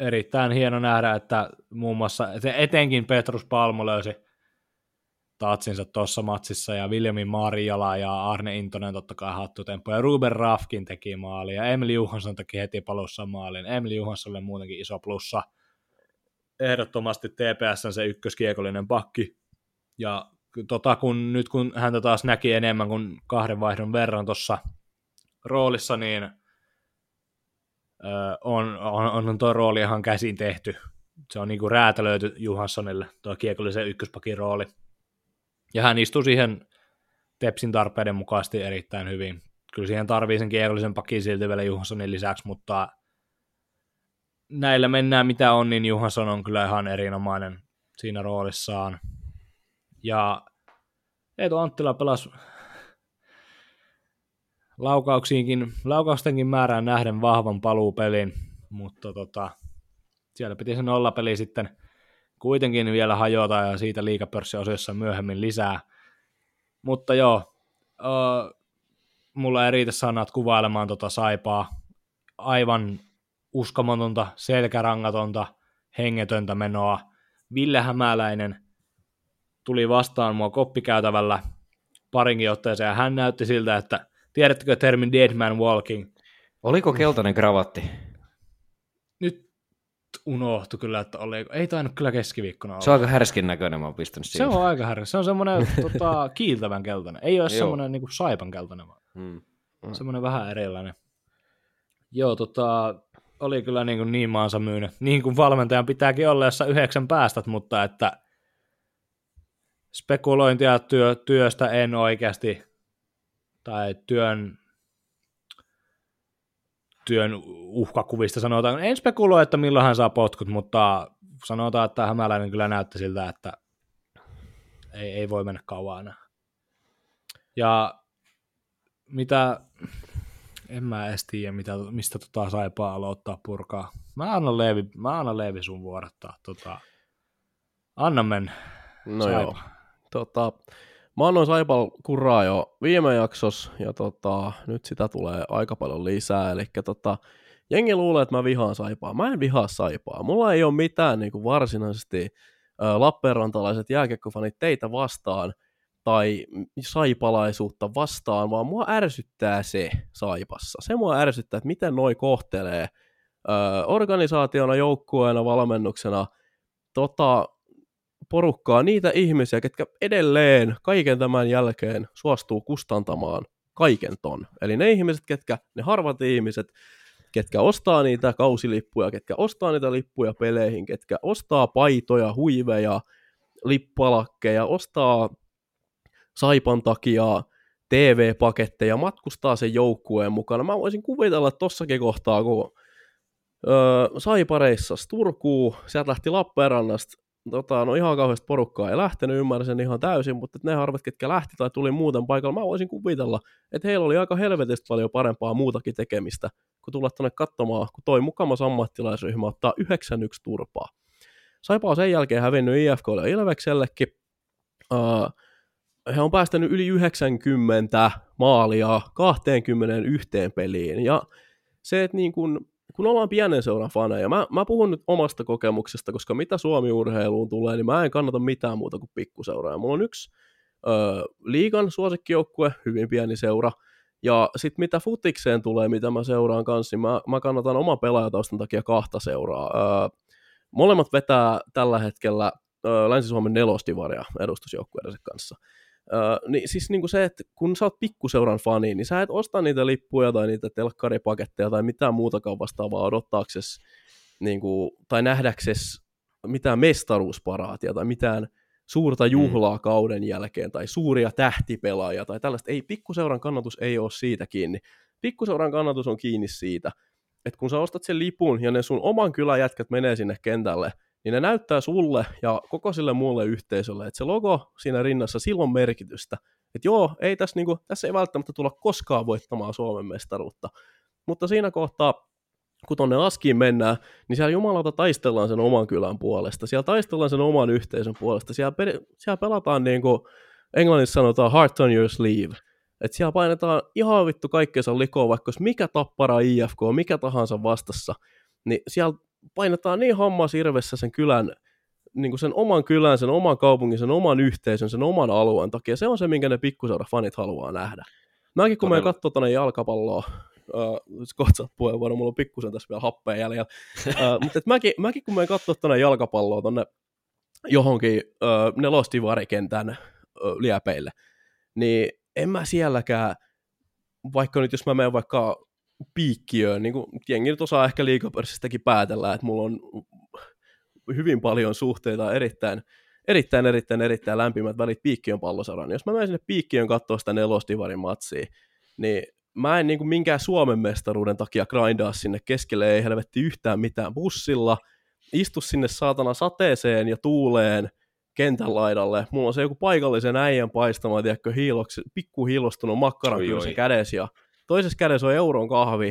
erittäin hieno nähdä, että muun muassa etenkin Petrus Palmo löysi tatsinsa tuossa matsissa, ja Viljami Marjala ja Arne Intonen totta kai hattutemppu, ja Ruben Rafkin teki maali, ja Emil Johansson teki heti palussa maalin. Emil Johanssonille muutenkin iso plussa. Ehdottomasti T P S:n se ykköskiekollinen pakki, ja tota, kun, nyt kun häntä taas näki enemmän kuin kahden vaihdon verran tuossa roolissa, niin öö, on, on, on tuo rooli ihan käsin tehty. Se on niin kuin räätälöity Johanssonille, tuo kiekollisen ykköspakin rooli. Ja hän istui siihen Tepsin tarpeiden mukaisesti erittäin hyvin. Kyllä siihen tarvii sen kiekollisen pakin silti vielä Johanssonin lisäksi, mutta näillä mennään mitä on, niin Johansson on kyllä ihan erinomainen siinä roolissaan. Ja Eetu Anttila pelasi laukauksiinkin, laukaustenkin määrään nähden vahvan paluupelin, mutta tota, siellä piti se nollapeli sitten kuitenkin vielä hajotaan ja siitä liigapörssiosiossa myöhemmin lisää. Mutta joo, äh, mulla ei riitä sanat kuvailemaan tota Saipaa. Aivan uskomatonta, selkärangatonta, hengetöntä menoa. Ville Hämäläinen tuli vastaan mua koppikäytävällä parinkin otteeseen ja hän näytti siltä, että tiedättekö termin dead man walking? Oliko keltainen kravatti? Nyt unohtu kyllä, että oli, ei tainnut kyllä keskiviikkona olla. Se on aika härskin näköinen, mä oon pistänyt siihen. Se on aika härskin, se on semmoinen tota, kiiltävän keltainen, ei ole semmoinen niin kuin Saipan keltainen, vaan hmm. hmm. semmoinen vähän erilainen. Joo, tota, oli kyllä niin, kuin niin maansa myynyt, niin kuin valmentajan pitääkin olla, jossa yhdeksän päästät, mutta että spekulointia työ, työstä en oikeasti, tai työn... työn uhkakuvista sanotaan. En spekuloi, että milloin hän saa potkut, mutta sanotaan, että Hämäläinen kyllä näytti siltä, että ei, ei voi mennä kauan enää. Ja mitä, en mä edes tiedä, mitä, mistä tota Saipaa aloittaa purkaa. Mä annan Leivi, mä annan Leivi sun vuorottaa. Tota, anna mennä, no Saipa. Joo. Tota, mä annoin Saipalla kuraa jo viime jaksossa, ja tota, nyt sitä tulee aika paljon lisää, eli tota, jengi luulee, että mä vihaan Saipaa. Mä en vihaa Saipaa. Mulla ei ole mitään niin kuin varsinaisesti ä, lappeenrantalaiset jääkiekkofanit teitä vastaan tai saipalaisuutta vastaan, vaan mua ärsyttää se Saipassa. Se mua ärsyttää, että miten noi kohtelee ä, organisaationa, joukkueena, valmennuksena tota... porukkaa, niitä ihmisiä, ketkä edelleen kaiken tämän jälkeen suostuu kustantamaan kaiken ton. Eli ne ihmiset, ketkä, ne harvat ihmiset, ketkä ostaa niitä kausilippuja, ketkä ostaa niitä lippuja peleihin, ketkä ostaa paitoja, huiveja, lippalakkeja, ostaa Saipan takia T V-paketteja, matkustaa sen joukkueen mukana. Mä voisin kuvitella tossakin kohtaa, kun öö, Saipa reissasi Turkuun, sieltä lähti Lappeenrannasta tota, no ihan kauheasti porukkaa ei lähtenyt, ymmärsin ihan täysin, mutta ne harvat, ketkä lähti tai tuli muuten paikalla, mä voisin kuvitella, että heillä oli aika helvetistä paljon parempaa muutakin tekemistä, kun tulla tuonne katsomaan, kun toi mukamas ammattilaisryhmä ottaa yhdeksän yksi turpaa. Saipa on sen jälkeen hävinnyt I F K:lle ja Ilveksellekin. Uh, he on päästänyt yli yhdeksänkymmentä maalia kaksikymmentäyksi peliin, ja se, että niin kun, kun ollaan pienen seuran faneja, mä, mä puhun nyt omasta kokemuksesta, koska mitä Suomi-urheiluun tulee, niin mä en kannata mitään muuta kuin pikkuseuraa. Mulla on yksi ö, liigan suosikkijoukkue, hyvin pieni seura, ja sitten mitä futikseen tulee, mitä mä seuraan kanssa, niin mä, mä kannatan oman pelaajataustan takia kahta seuraa. Ö, molemmat vetää tällä hetkellä ö, Länsi-Suomen nelostivaria edustusjoukkueiden kanssa. Öö, niin siis niinku se, että kun sä oot pikkuseuran fani, niin sä et osta niitä lippuja tai niitä telkkaripaketteja tai mitään muutakaan vastaavaa odottaaksesi niinku, tai nähdäksesi mitään mestaruusparaatia tai mitään suurta juhlaa mm. kauden jälkeen tai suuria tähtipelaajia tai tällaista. Ei, pikkuseuran kannatus ei ole siitä kiinni. Pikkuseuran kannatus on kiinni siitä, että kun sä ostat sen lipun ja ne sun oman kylän jätkät menee sinne kentälle, niin ne näyttää sulle ja koko sille muulle yhteisölle, että se logo siinä rinnassa, sillä on merkitystä. Että joo, ei tässä, niinku, tässä ei välttämättä tulla koskaan voittamaan Suomen mestaruutta. Mutta siinä kohtaa, kun tonne Askiin mennään, niin siellä jumalauta taistellaan sen oman kylän puolesta. Siellä taistellaan sen oman yhteisön puolesta. Siellä, pe- siellä pelataan, niin kuin englannissa sanotaan, heart on your sleeve. Että siellä painetaan ihan vittu kaikkeensa likoon, vaikka olisi mikä Tappara, I F K, mikä tahansa vastassa. Niin siellä painetaan niin hammasirvessä sen kylän, niin kuin sen oman kylän, sen oman kaupungin, sen oman yhteisön, sen oman alueen takia. Se on se, minkä ne pikkuseurafanit haluaa nähdä. Mäkin kun Todella. mä katson tuonne jalkapalloa, äh, kohta saat puheenvuoron, mulla on pikkusen tässä vielä happea jäljellä, äh, mutta mäkin, mäkin kun mä katson tuonne jalkapalloa tuonne johonkin äh, nelostivarikentän äh, liepeille, niin en mä sielläkään, vaikka nyt jos mä menen vaikka piikkiöön, niin kuin jengi nyt osaa ehkä liigapörssistäkin päätellä, että mulla on hyvin paljon suhteita, erittäin, erittäin, erittäin, erittäin lämpimät välit Piikkiön Palloseuraan. Jos mä menen sinne Piikkiön katsoa sitä nelostivarin matsia, niin mä en niin kuin minkään Suomen mestaruuden takia grindaa sinne keskelle, ei helvetti yhtään mitään bussilla, istu sinne saatana sateeseen ja tuuleen kentän laidalle, mulla on se joku paikallisen äijän paistama, tiedätkö, hiiloksi, pikku hiilostunut makkarankyrsä kädessä ja toisessa kädessä on euron kahvi,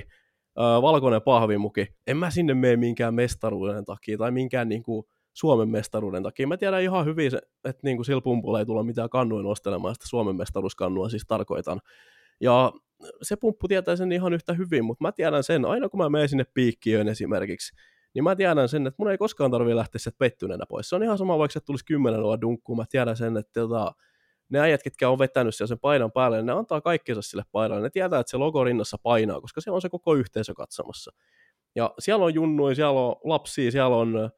äh, valkoinen pahvimuki. En mä sinne mene minkään mestaruuden takia tai minkään niin kuin Suomen mestaruuden takia. Mä tiedän ihan hyvin, että niin kuin sillä pumpulla ei tulla mitään kannuja nostelemaan, sitä Suomen mestaruuskannua siis tarkoitan. Ja se pumppu tietää sen ihan yhtä hyvin, mutta mä tiedän sen, aina kun mä menen sinne Piikkiöön esimerkiksi, niin mä tiedän sen, että mun ei koskaan tarvitse lähteä sieltä pettyneenä pois. Se on ihan sama, vaikka se tulisi kymmenen olla dunkkuun. Mä tiedän sen, että Tota, ne äijät, ketkä on vetänyt siellä sen painan päälle, niin ne antaa kaikkensa sille painalle. Ne tietää, että se logo rinnassa painaa, koska siellä on se koko yhteisö katsomassa. Ja siellä on junnuja, siellä on lapsia, siellä on ö,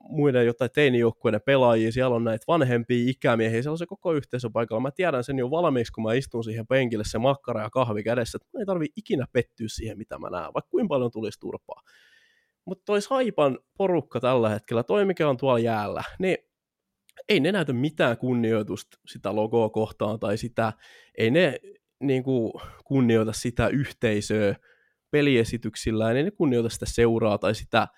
muiden jotain teinijoukkueiden pelaajia, siellä on näitä vanhempia ikämiehiä, siellä on se koko yhteisö paikalla. Mä tiedän sen jo valmiiksi, kun mä istun siihen penkille se makkara ja kahvi kädessä, että mun ei tarvitse ikinä pettyä siihen, mitä mä näen, vaikka kuinka paljon tulisi turpaa. Mutta toi Saipan porukka tällä hetkellä, toi mikä on tuolla jäällä, niin ei ne näytä mitään kunnioitusta sitä logoa kohtaan tai sitä, ei ne niin kuin kunnioita sitä yhteisöä peliesityksillään, ei ne kunnioita sitä seuraa tai sitä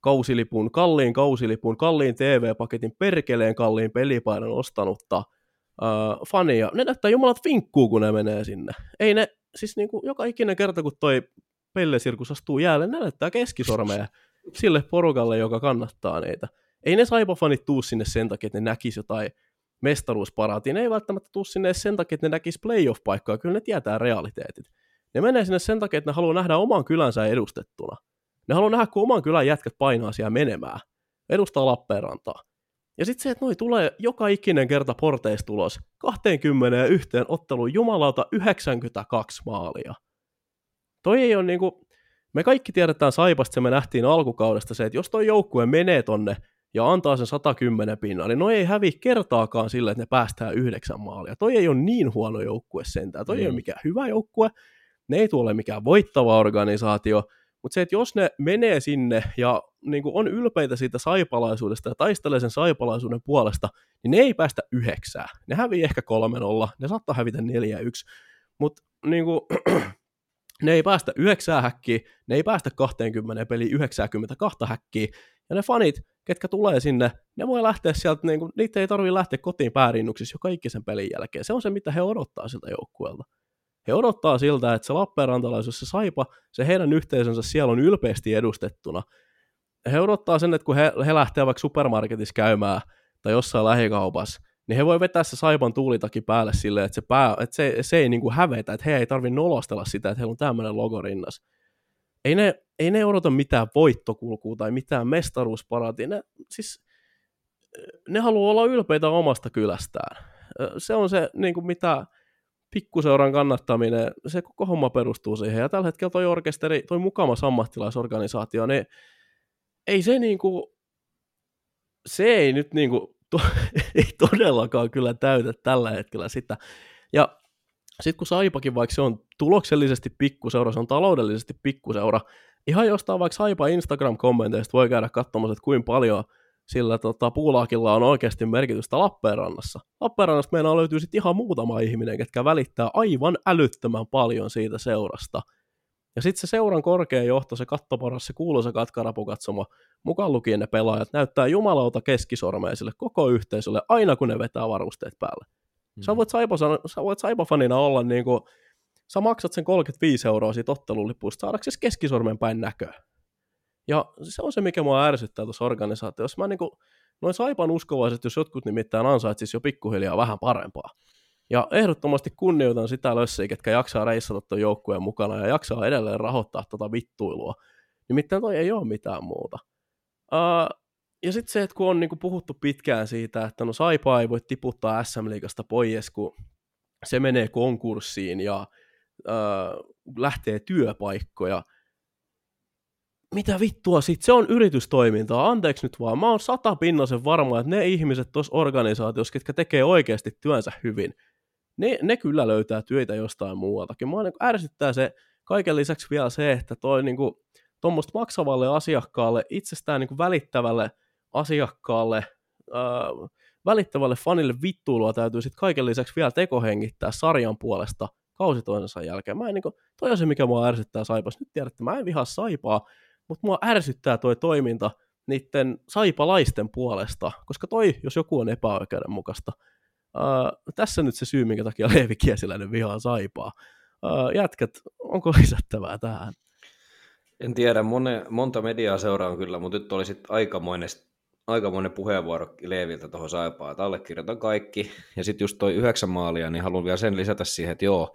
kausilipun, kalliin kausilipun, kalliin T V-paketin, perkeleen kalliin pelipainon ostanutta äh, fania. Ne näyttää jumalat vinkkuu, kun ne menee sinne. Ei ne, siis niin kuin joka ikinen kerta, kun toi pellesirkus astuu jäälle, ne näyttää keskisormeja sille porukalle, joka kannattaa niitä. Ei ne Saipa-fanit tuu sinne sen takia, että ne näkisi jotain mestaruusparaatia. Ne ei välttämättä tuu sinne sen takia, että ne näkisi playoff-paikkaa. Kyllä ne tietää realiteetit. Ne menee sinne sen takia, että ne haluaa nähdä oman kylänsä edustettuna. Ne haluaa nähdä, kun oman kylän jätkät painaa siellä menemään. Edustaa Lappeenrantaa. Ja sitten se, että noi tulee joka ikinen kerta porteista ulos. kaksikymmentäyksi otteluun jumalauta yhdeksänkymmentäkaksi maalia. Toi ei ole niinku, me kaikki tiedetään Saipasta, se me nähtiin alkukaudesta se, että jos toi joukkue menee tonne ja antaa sen satakymmenen pinnaa, niin noi ei häviä kertaakaan sille, että ne päästään yhdeksän maalia. Toi ei ole niin huono joukkue sentään, toi mm. ei ole mikään hyvä joukkue, ne ei tule ole mikään voittava organisaatio, mutta se, että jos ne menee sinne ja niin kuin on ylpeitä siitä saipalaisuudesta ja taistelee sen saipalaisuuden puolesta, niin ne ei päästä yhdeksään. Ne hävii ehkä kolmen olla, ne saattaa hävitä neljä yksi, mutta niin kuin ne ei päästä yhdeksään häkkiä, ne ei päästä kaksikymmentä peliä yhdeksänkymmentäkaksi häkkiä, ja ne fanit, ketkä tulee sinne, ne voi lähteä sieltä, niin kuin, niitä ei tarvitse lähteä kotiin päärinnuksissa joka ikisen pelin jälkeen. Se on se, mitä he odottaa siltä joukkueelta. He odottaa siltä, että se lappeenrantalaisuus, se Saipa, se heidän yhteisönsä siellä on ylpeästi edustettuna. He odottaa sen, että kun he, he lähtevät vaikka supermarketissa käymään tai jossain lähikaupassa, niin he voi vetää se Saipan tuulitaki päälle silleen, että se, pää, että se, se ei niin kuin hävetä, että he ei tarvitse nolostella sitä, että heillä on tämmöinen logo rinnassa. Ei ne, ei ne odota mitään voittokulkua tai mitään mestaruusparaatia. Ne, siis, ne haluaa olla ylpeitä omasta kylästään. Se on se, niin kuin mitä pikkuseuran kannattaminen, se koko homma perustuu siihen. Ja tällä hetkellä toi orkesteri, toi mukamas ammattilaisorganisaatio, niin ei se niin kuin, se ei nyt niin kuin, to, ei todellakaan kyllä täytä tällä hetkellä sitä. Ja sitten kun Saipakin, vaikka se on tuloksellisesti pikkuseura, se on taloudellisesti pikkuseura, ihan jostain vaikka Saipa Instagram-kommenteista voi käydä katsomassa, että kuinka paljon sillä tota, puulaakilla on oikeasti merkitystä Lappeenrannassa. Lappeenrannasta meillä löytyy sitten ihan muutama ihminen, ketkä välittää aivan älyttömän paljon siitä seurasta. Ja sitten se seuran korkea johto, se kattoparas, se kuuluisa katkarapukatsoma, mukaan lukien ne pelaajat, näyttää jumalauta keskisormea sille koko yhteisölle, aina kun ne vetää varusteet päälle. Mm. Sä voit, Saipa, sä voit Saipa-fanina olla niin kuin, sä maksat sen kolmekymmentäviisi euroa siitä ottelulipusta saadaksesi keskisormen päin näköä. Ja se on se, mikä mua ärsyttää tuossa organisaatiossa. Mä niin kuin, noin Saipan uskovaiset, jos jotkut nimittäin ansaitsisi jo pikkuhiljaa vähän parempaa. Ja ehdottomasti kunnioitan sitä lössiä, ketkä jaksaa reissata tuon joukkueen mukana ja jaksaa edelleen rahoittaa tota vittuilua. Nimittäin toi ei ole mitään muuta. Uh, ja sitten se, että kun on niinku puhuttu pitkään siitä, että no Saipaa ei voi tiputtaa S M-liigasta pois, kun se menee konkurssiin ja uh, lähtee työpaikkoja. Mitä vittua sitten? Se on yritystoimintaa. Anteeksi nyt vaan. Mä oon satapinnaisen varma, että ne ihmiset tuossa organisaatiossa, ketkä tekee oikeasti työnsä hyvin, Ne, ne kyllä löytää työtä jostain muualtakin. Mua niin ärsyttää se kaiken lisäksi vielä se, että toi niin kuin, tuommoista maksavalle asiakkaalle, itsestään niin kuin välittävälle asiakkaalle, ää, välittävälle fanille vittuilua täytyy sitten kaiken lisäksi vielä tekohengittää sarjan puolesta kausi toisensa jälkeen. Mä en, niin kuin, toi on se, mikä mua ärsyttää Saipassa. Nyt tiedätte, mä en vihaa Saipaa, mutta mua ärsyttää toi toiminta niiden saipalaisten puolesta, koska toi, jos joku on epäoikeudenmukaista, Uh, tässä nyt se syy, minkä takia Leivi Kiesiläinen vihaa Saipaa. Uh, jätkät, onko lisättävää tähän? En tiedä, Mone, monta mediaa seuraan kyllä, mutta nyt oli sitten aikamoinen, aikamoinen puheenvuoro Leiviltä tuohon Saipaan, että allekirjoitan kaikki. Ja sitten just toi yhdeksän maalia, niin haluan vielä sen lisätä siihen, että joo,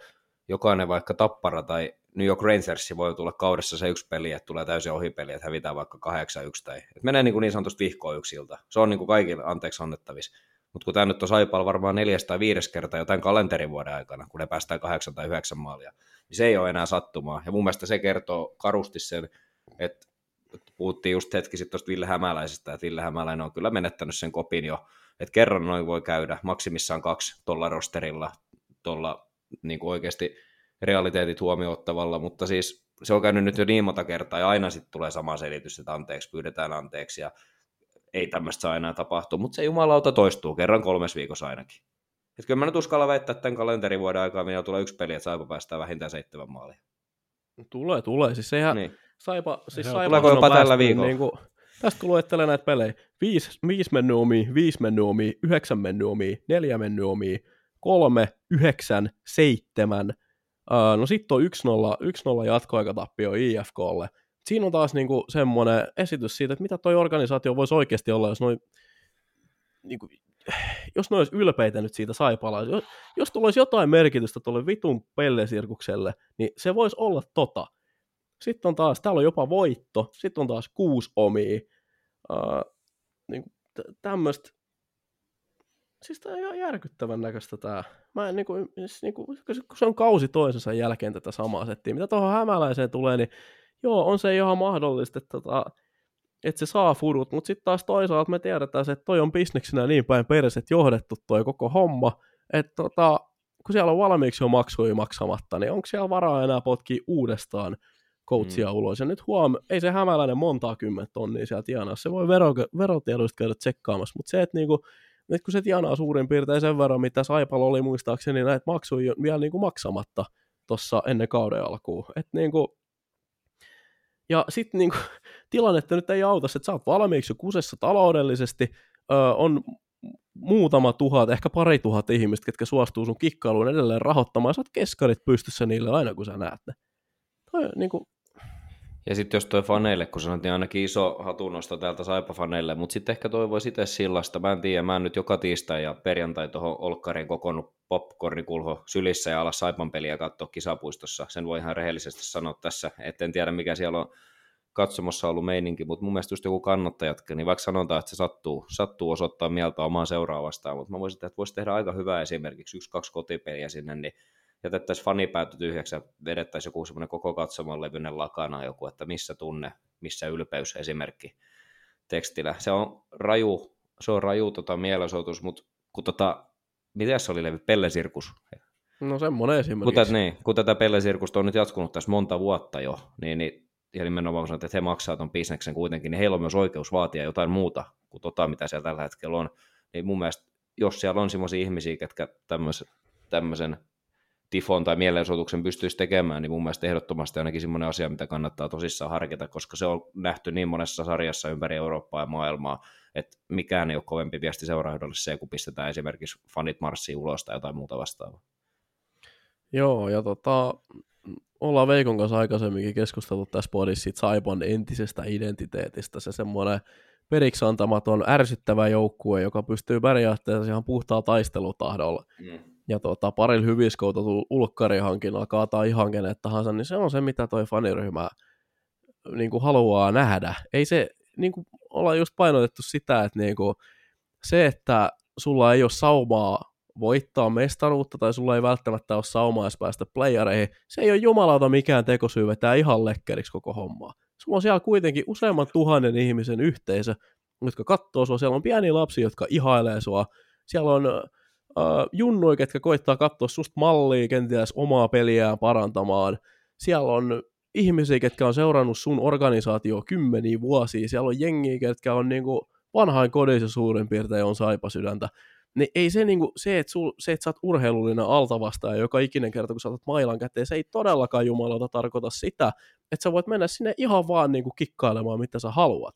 jokainen vaikka Tappara tai New York Rangers voi tulla kaudessa se yksi peli, että tulee täysin ohi peli, että hävitään vaikka kahdeksan yksi tai että menee niin, niin sanotusti vihkoon yksiltä. Se on niin kuin kaikille anteeksi annettavissa. Mutta kun tämä nyt on Saipalla varmaan neljäs tai viides kerta jotain kalenterivuoden aikana, kun ne päästään kahdeksan tai yhdeksän maalia, niin se ei ole enää sattumaa. Ja mun mielestä se kertoo karusti sen, että puhuttiin just hetki sitten tuosta Ville Hämäläisestä, että Ville Hämäläinen on kyllä menettänyt sen kopin jo, että kerran noin voi käydä, maksimissaan kaksi tuolla rosterilla, tuolla niin kuin oikeasti realiteetit huomioon ottavalla, mutta siis se on käynyt nyt jo niin monta kertaa, ja aina sitten tulee sama selitys, että anteeksi, pyydetään anteeksi, ja ei tämmöistä saa enää tapahtua, mutta se jumalauta toistuu kerran kolmes viikossa ainakin. Et kyllä mä nyt uskalla väittää, että tämän kalenterivuoden aikaa meillä tulee yksi peli, että Saipa päästää vähintään seitsemän maalia. Tulee, tulee. Siis eihän niin. Saipa... Siis Saipa tuleeko jopa tällä viikolla? Niin kuin, tästä kun luettelee näitä pelejä, viisi, viisi mennyt omiin, viisi mennyt omiin, yhdeksän mennyt omiin, neljä mennyt omiin, kolme, yhdeksän, seitsemän. Uh, no sitten on yksi nolla, yksi nolla jatkoaikatappio I F K:lle. Siinä on taas niinku semmoinen esitys siitä, että mitä toi organisaatio voisi oikeasti olla, jos noi, niinku, jos noi olisi ylpeitä nyt siitä Saipalaisesta. Jos, jos tulisi jotain merkitystä tuolle vitun pellesirkukselle, niin se voisi olla tota. Sitten on taas, täällä on jopa voitto, sitten on taas kuusi omia. Uh, niinku, tämmöistä, siis tämä on ihan järkyttävän näköistä tämä. Mä en, niinku, niinku, kun se on kausi toisensa jälkeen tätä samaa settiä, mitä tuohon Hämäläiseen tulee, niin joo, on se ihan mahdollista, että, että se saa furut, mutta sitten taas toisaalta me tiedetään, että toi on bisneksenä niin päin perset johdettu toi koko homma, että tota, kun siellä on valmiiksi jo maksuja maksamatta, niin onko siellä varaa enää potkia uudestaan coachia mm. ulos? Ja nyt huom, ei se Hämäläinen montaa kymmentä tonnia siellä tienaa, se voi vero, verotiedoista käydä tsekkaamassa, mutta se, että niinku, nyt kun se tienaa suurin piirtein sen verran, mitä Saipalla oli muistaakseni, niin näitä maksuja vielä niinku maksamatta tuossa ennen kauden alkuun, että niinku ja sitten niinku, tilannetta nyt ei auta, että sä oot valmiiksi jo kusessa taloudellisesti, öö, on muutama tuhat, ehkä pari tuhat ihmistä, ketkä suostuu sun kikkailuun edelleen rahoittamaan, sä oot keskarit pystyssä niille aina, kun sä näet ne. Toi, niin kuin... Ja sitten jos toi faneille, kun sanoit, niin ainakin iso hatunnosto täältä Saipa-faneille, mutta sitten ehkä toivoisi itse sillasta. Mä en tiedä, mä en nyt joka tiistai ja perjantai tuohon olkkariin kokonnut popcornikulho sylissä ja ala Saipan peliä katsoa Kisapuistossa. Sen voi ihan rehellisesti sanoa tässä, että en tiedä mikä siellä on katsomassa ollut meininki, mutta mun mielestä just joku kannattajatkin, niin vaikka sanotaan, että se sattuu, sattuu osoittaa mieltä omaan seuraa vastaan, mutta mä voisin tehdä, että voisi tehdä aika hyvää esimerkiksi yksi-kaksi kotipeliä sinne, niin jätettäisiin fanipäätö tyhjäksi ja vedettäisiin joku semmoinen koko katsomon levyinen lakana joku, että missä tunne, missä ylpeys esimerkki tekstillä. Se on raju, se on raju tota, mielenosoitus, mutta kun tota, miten se oli levy? Pellesirkus? No semmoinen esimerkiksi. Kun, niin, kun tätä Pellesirkusta on nyt jatkunut tässä monta vuotta jo, niin, niin ja nimenomaan kun sanotaan, että he maksaa ton bisneksen kuitenkin, niin heillä on myös oikeus vaatia jotain muuta kuin tota, mitä siellä tällä hetkellä on. Niin mun mielestä, jos siellä on semmoisia ihmisiä, ketkä tämmöisen tifon tai mielenosoituksen pystyisi tekemään, niin mun mielestä ehdottomasti ainakin semmoinen asia, mitä kannattaa tosissaan harkita, koska se on nähty niin monessa sarjassa ympäri Eurooppaa ja maailmaa, että mikään ei ole kovempi viesti seuraajalle se, kun pistetään esimerkiksi fanit marssiin ulos tai jotain muuta vastaavaa. Joo, ja tota, ollaan Veikon kanssa aikaisemminkin keskusteltu tässä podissa siitä Saipan entisestä identiteetistä, se semmoinen periksi antamaton ärsyttävä joukkue, joka pystyy pärjäämään ihan puhtaan taistelutahdolla. Mm. Ja tuota, parilla hyviskoutetulla ulkkarihankinnalla kaataa ihan kenet tahansa, niin se on se, mitä toi faniryhmä niin kuin haluaa nähdä. Ei se, niin kuin ollaan just painotettu sitä, että niin kuin se, että sulla ei ole saumaa voittaa mestaruutta tai sulla ei välttämättä ole saumaa edes päästä playereihin, se ei ole jumalauta mikään tekosyy vetää ihan lekkeriksi koko hommaa. Sulla on siellä kuitenkin useamman tuhannen ihmisen yhteisö, jotka katsoo sua. Siellä on pieniä lapsia, jotka ihailee sua. Siellä on äh, junnuja, ketkä koittaa katsoa susta mallia, kenties omaa peliään parantamaan. Siellä on ihmisiä, ketkä on seurannut sun organisaatioon kymmeniä vuosia. Siellä on jengiä, ketkä on niinku vanhain kodissa suurin piirtein on Saipa sydäntä. Niin ei se, niinku, se, että sul, se, että sä oot urheilullinen altavastaaja joka ikinen kerta, kun sä otat mailan käteen, se ei todellakaan jumalauta tarkoita sitä, että sä voit mennä sinne ihan vaan niinku kikkailemaan, mitä sä haluat.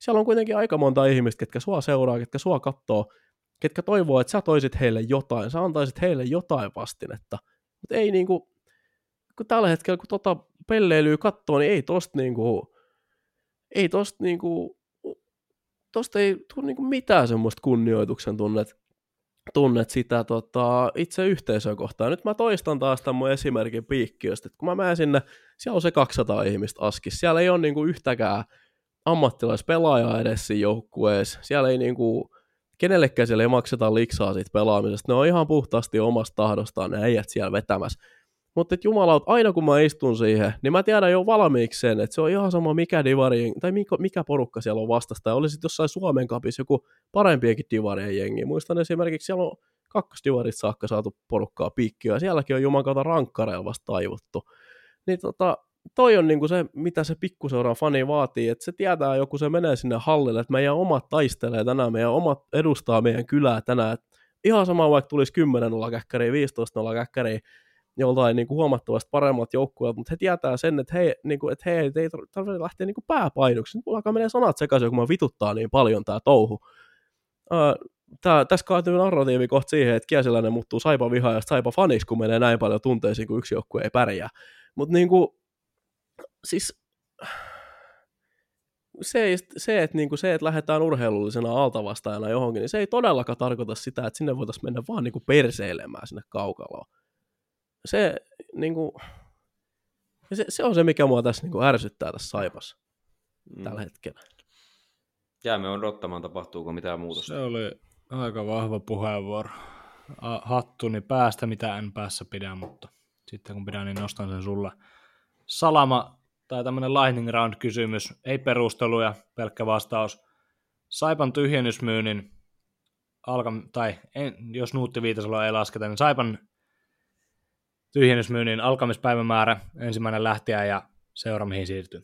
Siellä on kuitenkin aika monta ihmistä, ketkä sua seuraa, ketkä sua kattoo, ketkä toivoo, että sä toisit heille jotain, sä antaisit heille jotain vastinetta. Mutta ei niinku, kun tällä hetkellä kun tota pelleilyä kattoo, niin ei tosta niinku, ei tosta niinku, tosta ei tule niinku mitään semmoista kunnioituksen tunnet, tunnet sitä tota, itse yhteisöä kohtaan. Nyt mä toistan taas tämän mun esimerkin piikkiöstä, että kun mä menen sinne, siellä on se kaksisataa ihmistä askissa, siellä ei ole niinku yhtäkään ammattilaispelaajaa edes siinä joukkueessa, siellä ei niinku, kenellekään siellä ei makseta liksaa siitä pelaamisesta, ne on ihan puhtaasti omasta tahdostaan ne äijät siellä vetämässä. Mutta jumalaut, aina kun mä istun siihen, niin mä tiedän jo valmiiksi sen, että se on ihan sama mikä divari, tai mikä, mikä porukka siellä on vastasta. Ja olisi jossain Suomen kapissa joku parempienkin divarien jengi. Muistan esimerkiksi, siellä on kakkosdivarit saakka saatu porukkaa piikkiä, ja sielläkin on juman kautta rankkareilla vasta taivuttu. Niin tota, toi on niinku se, mitä se pikkuseuran fani vaatii, että se tietää joku, se menee sinne hallille, että meidän omat taistelee tänään, meidän omat edustaa meidän kylää tänään. Et ihan sama vaikka tulisi kymmenen nolla käkkäriä, viisitoista nolla käkkäriä, joltain niin kuin huomattavasti paremmat joukkueet, mutta he tietää sen, että hei, niin kuin, että hei ei tarvitse lähteä niin kuin pääpainoksi. Mulla alkaa menee sanat sekaisin, kun mä vituttaa niin paljon tää touhu. Tää, tässä kaatuu narratiivi kohta siihen, että Kiesiläinen muuttuu Saipa vihaa ja Saipa faniksi, kun menee näin paljon tunteisiin, kun yksi joukkue ei pärjää. Mutta niin kuin, siis se, se, että, niin kuin se, että lähdetään urheilullisena altavastaajana johonkin, niin se ei todellakaan tarkoita sitä, että sinne voitaisiin mennä vaan niin kuin perseilemään sinne kaukaloon. Se, niin kuin, se, se on se, mikä mua tässä niin kuin ärsyttää tässä Saipassa mm. tällä hetkellä. Jäämme odottamaan, tapahtuuko mitään muutosta. Se oli aika vahva puheenvuoro. Hattuni päästä, mitä en päässä pidä, mutta sitten kun pidän, niin nostan sen sulle. Salama tai tämmöinen lightning round kysymys, ei perusteluja, pelkkä vastaus. Saipan tyhjennysmyynnin, alka, tai en, jos Nuutti Viitasella ei lasketa, niin Saipan tyhjennysmyynnin alkamispäivämäärä, ensimmäinen lähtijä ja seura, mihin siirtyy.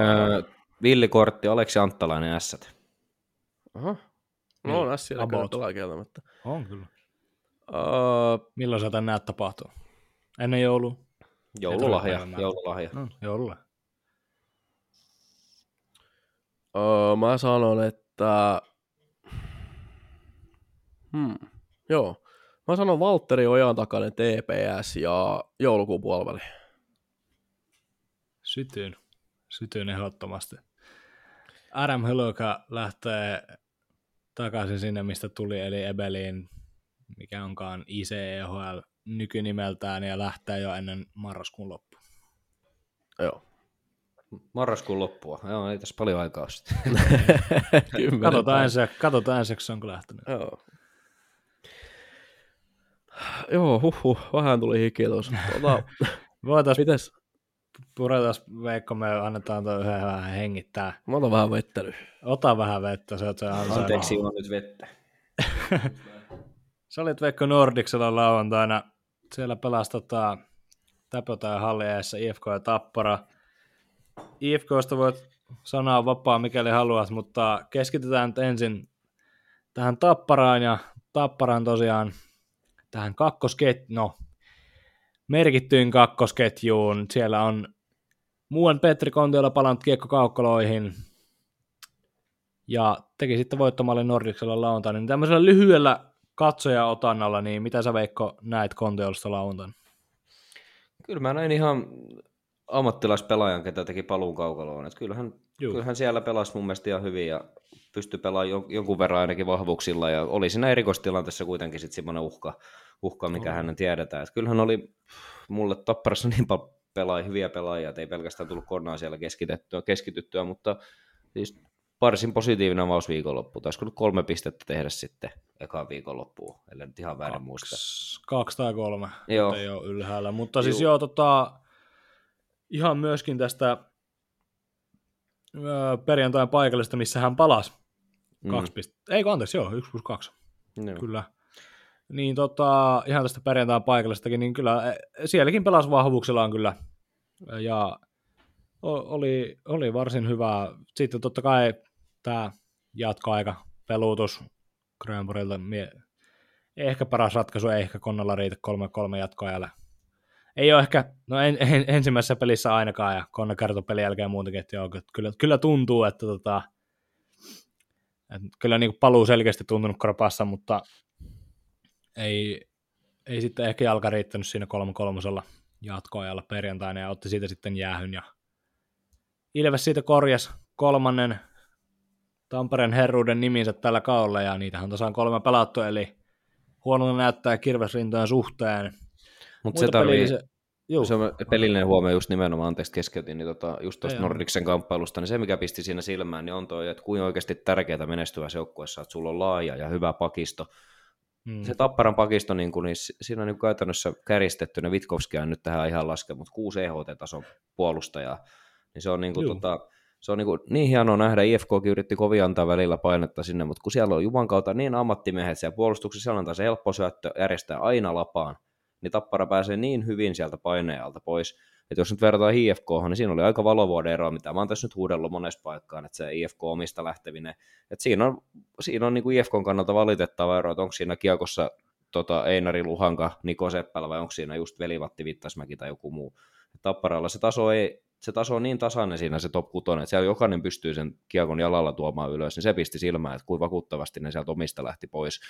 Öö, villikortti, Aleksi Anttalainen, ässät. Aha. No on ässiä kertolaa kieltämättä. On kyllä. Öö, Milloin sä tän näet tapahtua? Ennen joulua? Joululahja, joululahja. No, joululahja. Öö, mä sanon, että... Hmm. Joo. Mä sanon Valtteri Ojan takainen T P S ja joulukuun puoliväli. Sytyn. Sytyn ehdottomasti. Adam Hölöka lähtee takaisin sinne, mistä tuli, eli Ebeliin, mikä onkaan I C E H L nykynimeltään, ja lähtee jo ennen marraskuun loppua. Joo. Marraskuun loppua. Joo, ei tässä paljon aikaa sitten. Katsotaan ensi, katsotaan ensiksi, onko lähtenyt. Joo. Joo, huhhuh, vähän tuli hiki tuossa. Voitaisiin purata, Veikko, me annetaan tuon yhden vähän hengittää. Mä otan vähän vettänyt. Ota vähän vettä. Se Anteeksi, on nyt vettä. Sä olit, Veikko, Nordiksella lauantaina. Siellä pelasi tota, Täpötään hallieessa I F K ja Tappara. I F K:sta voit sanaa vapaa, mikäli haluat, mutta keskitytään nyt ensin tähän Tapparaan ja Tapparan tosiaan tähän kakkosketjuun, no, merkittyyn kakkosketjuun. Siellä on muun Petri Kontiola palannut kiekkokaukkoloihin ja teki sitten voittomalle Nordiksella lauantaina. Niin tämmöisellä lyhyellä katsojaotannalla, niin mitä sä, Veikko, näet Kontiolasta lauantaina? Kyllä mä näin ihan ammattilaispelaajan, ketä teki paluun kaukaloon. Et kyllähän, kyllähän siellä pelasi mun mielestä ihan hyvin ja pystyi pelaamaan jonkun verran ainakin vahvuuksilla. Ja oli siinä erikoistilanteessa kuitenkin sitten semmoinen uhka, uhka, mikä no. hänen tiedetään. Et kyllähän oli mulle Tapparassa niin paljon pelaajia, hyviä pelaajia, että ei pelkästään tullut kornaa siellä keskityttyä, mutta siis varsin positiivinen avaus viikonloppu. Taisiko nyt kolme pistettä tehdä sitten ekaan viikonloppuun, ellei nyt ihan väärin muista. Kaksi tai kolme, mutta ei ole ylhäällä. Mutta siis joo, joo tota... ihan myöskin tästä öö, perjantain paikallista, missä hän palasi. Kaksi mm. piste. Ei, anteeksi, joo, yksi plus kaksi. No. Kyllä. Niin tota, ihan tästä perjantain paikallistakin, niin kyllä sielläkin pelasi vahvuuksillaan kyllä. Ja oli, oli varsin hyvää. Sitten totta kai tämä jatkoaika, peluutus Grönborgilta. Ehkä paras ratkaisu, ei ehkä Konnalla riitä kolme kolme jatkoajalle. Ei ole ehkä, no en, en, ensimmäisessä pelissä ainakaan, ja Konna kertoi pelin jälkeen muutenkin, että joo, kyllä, kyllä tuntuu, että, tota, että kyllä niin kuin paluu selkeästi tuntunut kropassa, mutta ei, ei sitten ehkä jalka riittänyt siinä kolme kolmosella jatkoajalla perjantaina, ja otti siitä sitten jäähyn, ja Ilves siitä korjasi kolmannen Tampereen herruuden niminsä tällä kaudella, ja niitähän on tasan kolme pelattu, eli huonona näyttää kirvesrintojen suhteen. Mutta se tarvii, se, se on pelillinen huomio just nimenomaan, anteeksi keskeytin, niin tota, just tuosta Nordiksen kamppailusta, niin se mikä pisti siinä silmään, niin on toi, että kuinka oikeasti tärkeää menestyvässä joukkueessa, että sulla on laaja ja hyvä pakisto. Hmm. Se Tapparan pakisto, niin kun, niin siinä on niin käytännössä käristetty, ne Vitkovski on nyt tähän ihan laskenut, mutta kuusi E H T-tason puolustajaa, niin se on niin kuin tota... Se on niin, kuin, niin hienoa nähdä, I F K:kin yritti kovin antaa välillä painetta sinne, mutta kun siellä on Juman kautta niin ammattimiehet siellä puolustuksessa, siellä on taas helppo syöttö, järjestää aina lapaan, niin Tappara pääsee niin hyvin sieltä painealta pois, että jos nyt verrataan I F K:hon, niin siinä oli aika valovuoden eroa, mitä mä oon tässä nyt huudellut monessa paikkaan, että se I F K omista lähteminen, että siinä on, siinä on niin kuin I F K:n kannalta valitettava ero, että onko siinä kiekossa tota Einari Luhanka, Niko Seppälä, vai onko siinä just Veli-Vatti Vittasmäki tai joku muu. Tapparalla se taso ei, se taso on niin tasainen siinä se top kuusi, että siellä jokainen pystyy sen kiekon jalalla tuomaan ylös, niin se pisti silmään, että kuinka vakuuttavasti ne sieltä omista lähti pois.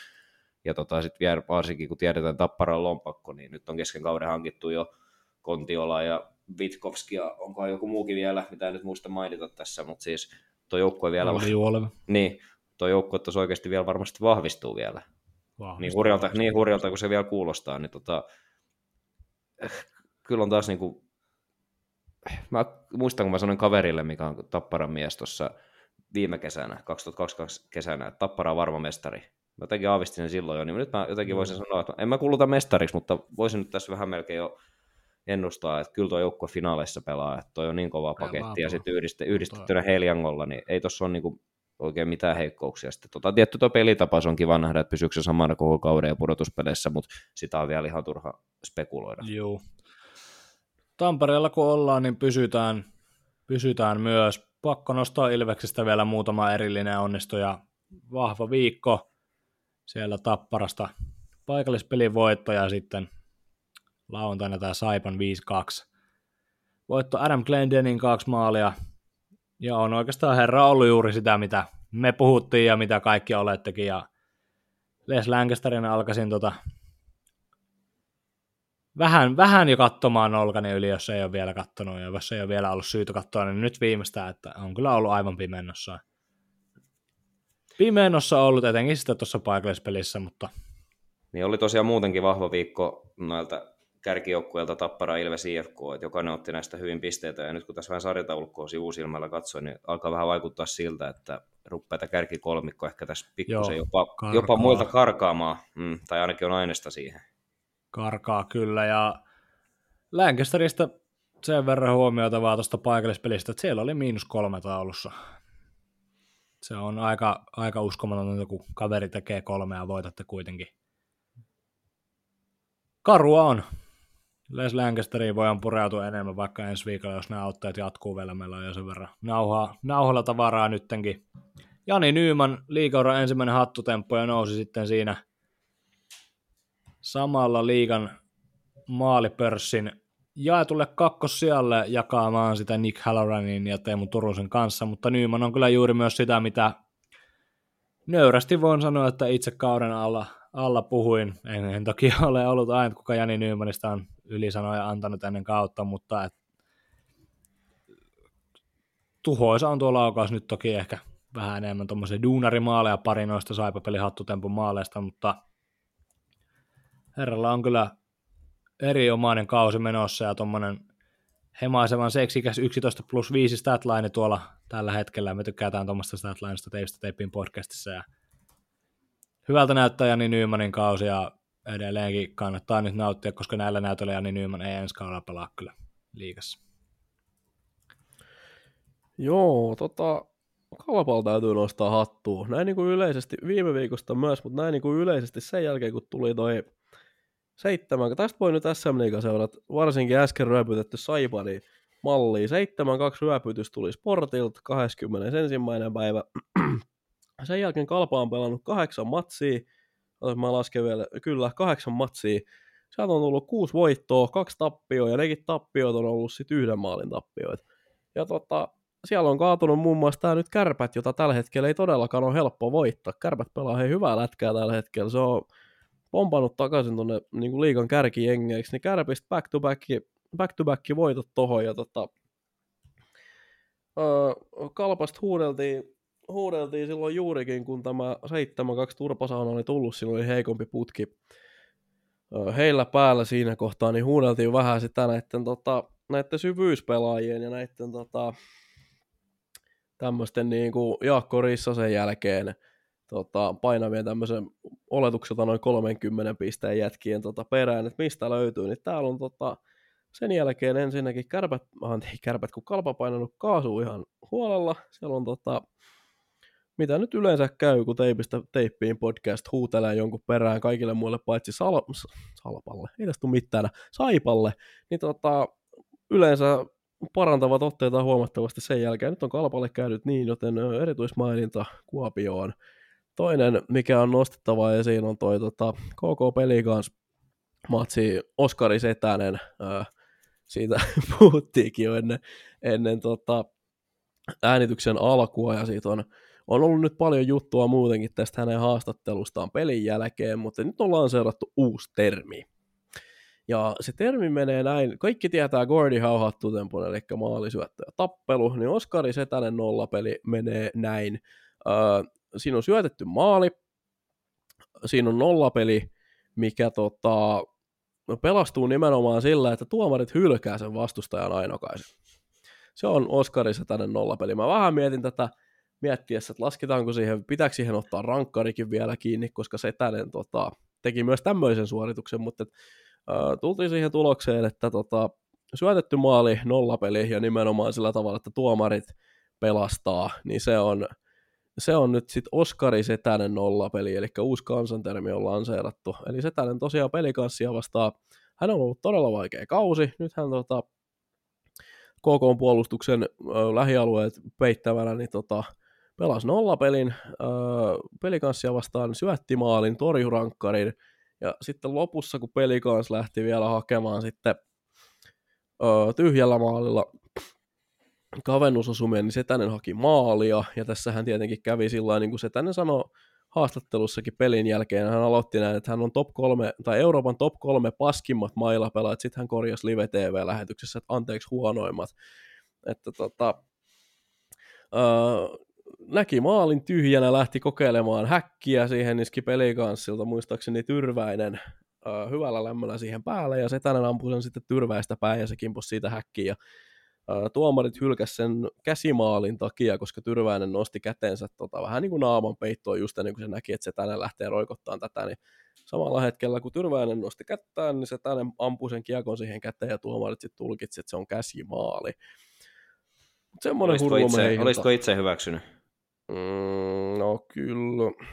Ja tota, sitten vielä varsinkin, kun tiedetään Tapparan lompakko, niin nyt on kesken kauden hankittu jo Kontiola ja Vitkovski, ja onkohan joku muukin vielä, mitä en nyt muista mainita tässä, mutta siis tuo joukkue vielä... Oli niin, tuo joukkue tuossa oikeasti vielä varmasti vahvistuu vielä. Vahvistuu, niin, hurjalta, niin hurjalta, kun se vielä kuulostaa, niin tota... Kyllä on taas niin kuin... Mä muistan, kun mä sanoin kaverille, mikä on Tapparan mies tuossa viime kesänä, kaksituhattakaksikymmentäkaksi kesänä, että Tappara on varma mestari. Mä jotenkin aavistin sen silloin jo, niin nyt mä jotenkin voisin sanoa, että en mä kuluta mestariksi, mutta voisin nyt tässä vähän melkein jo ennustaa, että kyllä tuo joukkue finaaleissa pelaa, että toi on niin kova paketti, ja sitten yhdistettynä Heliangolla, niin ei tossa ole niinku oikein mitään heikkouksia. Sitten tota, tietty tuo pelitapa, se on kiva nähdä, että pysyykö se samana koko kauden ja pudotuspeleissä, mutta sitä on vielä ihan turha spekuloida. Joo. Tampereella kun ollaan, niin pysytään, pysytään myös. Pakko nostaa Ilveksestä vielä muutama erillinen onnistuja. Vahva viikko siellä Tapparasta. Paikallispelin voitto ja sitten lauantaina tämä Saipan viisi kaksi voitto Adam Glendenin kaksi maalia, ja on oikeastaan herra ollut juuri sitä, mitä me puhuttiin ja mitä kaikki olettekin, ja Les Lancasterin alkaisin tota vähän, vähän jo katsomaan nolkani yli, jos ei ole vielä katsonut, ja jos ei ole vielä ollut syytä katsoa, niin nyt viimeistään, että on kyllä ollut aivan pimennossa. Pimennossa on ollut etenkin sitä tuossa paikallispelissä, mutta... Niin oli tosiaan muutenkin vahva viikko noilta kärkijoukkueilta Tappara, Ilves, I F K, että jokainen otti näistä hyvin pisteitä, ja nyt kun tässä vähän sarjataulukkoa sivusilmällä katsoin, niin alkaa vähän vaikuttaa siltä, että ruppeita kärkikolmikko ehkä tässä pikkusen Joo, jopa, jopa muilta karkaamaan, mm, tai ainakin on aineesta siihen. Karkaa kyllä, ja Lancasterista sen verran huomiota vaan tuosta paikallispelistä, että siellä oli miinus kolme taulussa. Se on aika, aika uskomatonta, kun kaveri tekee kolmea ja voitatte kuitenkin. Karua on. Les Lancasteriin voidaan pureutua enemmän vaikka ensi viikolla, jos nämä otteet jatkuu vielä. Meillä on jo sen verran nauhaa, nauhalla tavaraa nyttenkin. Jani Nyyman liigauran ensimmäinen hattutemppu ja nousi sitten siinä samalla liigan maalipörssin jaetulle kakkossijalle jakamaan sitä Nick Halloranin ja Teemu Turusen kanssa, mutta Nyyman on kyllä juuri myös sitä, mitä nöyrästi voin sanoa, että itse kauden alla, alla puhuin. En, en toki ole ollut aina, kuka Jani Nyymanista on ylisanoja antanut ennen kautta, mutta et, tuhoisa on tuo laukaus nyt toki ehkä vähän enemmän tuommoisia duunarimaaleja, pari noista Saipa-pelin hattutempun maaleista, mutta herralla on kyllä erinomainen kausi menossa ja tuommoinen hemaisevan seksikäs yksitoista plus viisi statline tuolla tällä hetkellä. Me tykkäätään tuommoista statlinesta teistä teipin podcastissa ja hyvältä näyttää Jani Nyymanin kausi ja edelleenkin kannattaa nyt nauttia, koska näillä näytöillä Jani Nyyman ei ensi kaudella pelaa kyllä liigassa. Joo, tota... Kalpalta täytyy nostaa hattua. Näin niin kuin yleisesti, viime viikosta myös, mutta näin niin kuin yleisesti sen jälkeen, kun tuli toi seitsemän, tästä voi nyt S M-liigan seurat, varsinkin äsken ryöpytetty Saipa, niin malliin. seitsemän kaksi ryöpytys tuli Sportilta kahdeskymmenesensimmäinen päivä. Sen jälkeen Kalpa on pelannut kahdeksan matsia. Mä lasken vielä, kyllä, kahdeksan matsia. Sieltä on tullut kuusi voittoa, kaksi tappioa, ja nekin tappioita on ollut sitten yhden maalin tappioita. Ja tota... Siellä on kaatunut muun muassa tämä nyt Kärpät, jota tällä hetkellä ei todellakaan ole helppo voittaa. Kärpät pelaa hei hyvää lätkää tällä hetkellä. Se on pompannut takaisin tuonne niin liigan kärkijengeiksi. Niin Kärpistä back to back, back to back voitot tohon. Ja tota, öö, Kalpasta huudeltiin, huudeltiin silloin juurikin, kun tämä seitsemän kaksi turpasauna oli tullut. Silloin oli heikompi putki öö, heillä päällä siinä kohtaa. Niin huudeltiin vähän sitä näiden, tota, näiden syvyyspelaajien ja näiden... Tota, tämmöisten niin kuin Jaakko Rissasen jälkeen tota, painavien tämmöisen oletukselta noin kolmenkymmenen pisteen jätkien tota, perään, että mistä löytyy, niin täällä on tota, sen jälkeen ensinnäkin kärpät, ei kärpät, kun Kalpa painanut kaasua ihan huolella, siellä on tota, mitä nyt yleensä käy, kun teipistä teippiin podcast huutelee jonkun perään kaikille muille paitsi sal, salpalle, ei tästä tule mitään, Saipalle, niin tota, yleensä parantavat otteita huomattavasti sen jälkeen. Nyt on Kalpalle käynyt niin, joten erityismaininta Kuopioon. Toinen, mikä on nostettava esiin, on toi tota, K K Pelikansa matsi Oskari Setänen. Öö, siitä puhuttiinkin jo ennen, ennen tota, äänityksen alkua, ja siitä on, on ollut nyt paljon juttua muutenkin tästä hänen haastattelustaan pelin jälkeen, mutta nyt on lanseerattu uusi termi. Ja se termi menee näin, kaikki tietää Gordie Howe hattutempun, eli maalisyöttö ja tappelu, niin Oskari Setänen nollapeli menee näin. Öö, siinä on syötetty maali, siinä on nollapeli, mikä tota, pelastuu nimenomaan sillä, että tuomarit hylkää sen vastustajan ainokaisen. Se on Oskari Setänen nollapeli. Mä vähän mietin tätä miettiessä, että lasketaanko siihen, pitääkö siihen ottaa rankkarikin vielä kiinni, koska Setänen tota, teki myös tämmöisen suorituksen, mutta... Tultiin siihen tulokseen, että tota, syötetty maali, nollapeli ja nimenomaan sillä tavalla, että tuomarit pelastaa, niin se on, se on nyt sitten Oskari Setänen nollapeli, eli uusi kansantermi on lanseerattu. Eli Setänen tosiaan Pelikanssia vastaan, hän on ollut todella vaikea kausi, nythän tota, K K:n puolustuksen ö, lähialueet peittävänä, niin tota, pelasi nollapelin, ö, Pelikanssia vastaan syötti maalin, torju rankkarin. Ja sitten lopussa, kun Pelikans lähti vielä hakemaan sitten ö, tyhjällä maalilla kavennusosumia, niin Setänen haki maalia, ja tässähän tietenkin kävi sillä tavalla, niin kuin Setänen sanoi haastattelussakin pelin jälkeen, hän aloitti näin, että hän on top kolme, tai Euroopan top kolme paskimmat mailapelaajat, sitten hän korjasi Live T V-lähetyksessä, että anteeksi huonoimmat, että tota, öö, näki maalin tyhjänä, lähti kokeilemaan häkkiä siihen, niski pelikanssilta, muistaakseni Tyrväinen öö, hyvällä lämmöllä siihen päälle, ja Setänen ampui sen sitten Tyrväistä päin, ja se kimposi siitä häkkiä, ja tuomarit hylkäsivät sen käsimaalin takia, koska Tyrväinen nosti kätensä tota, vähän niin kuin naaman peittoon just ennen kuin se näki, että Setänen lähtee roikottamaan tätä, niin samalla hetkellä kun Tyrväinen nosti kättään, niin Setänen ampui sen kiekon siihen käteen ja tuomarit sitten tulkitsivat, että se on käsimaali. Olisiko itse, olisiko itse hyväksynyt? Mm, no kyllä.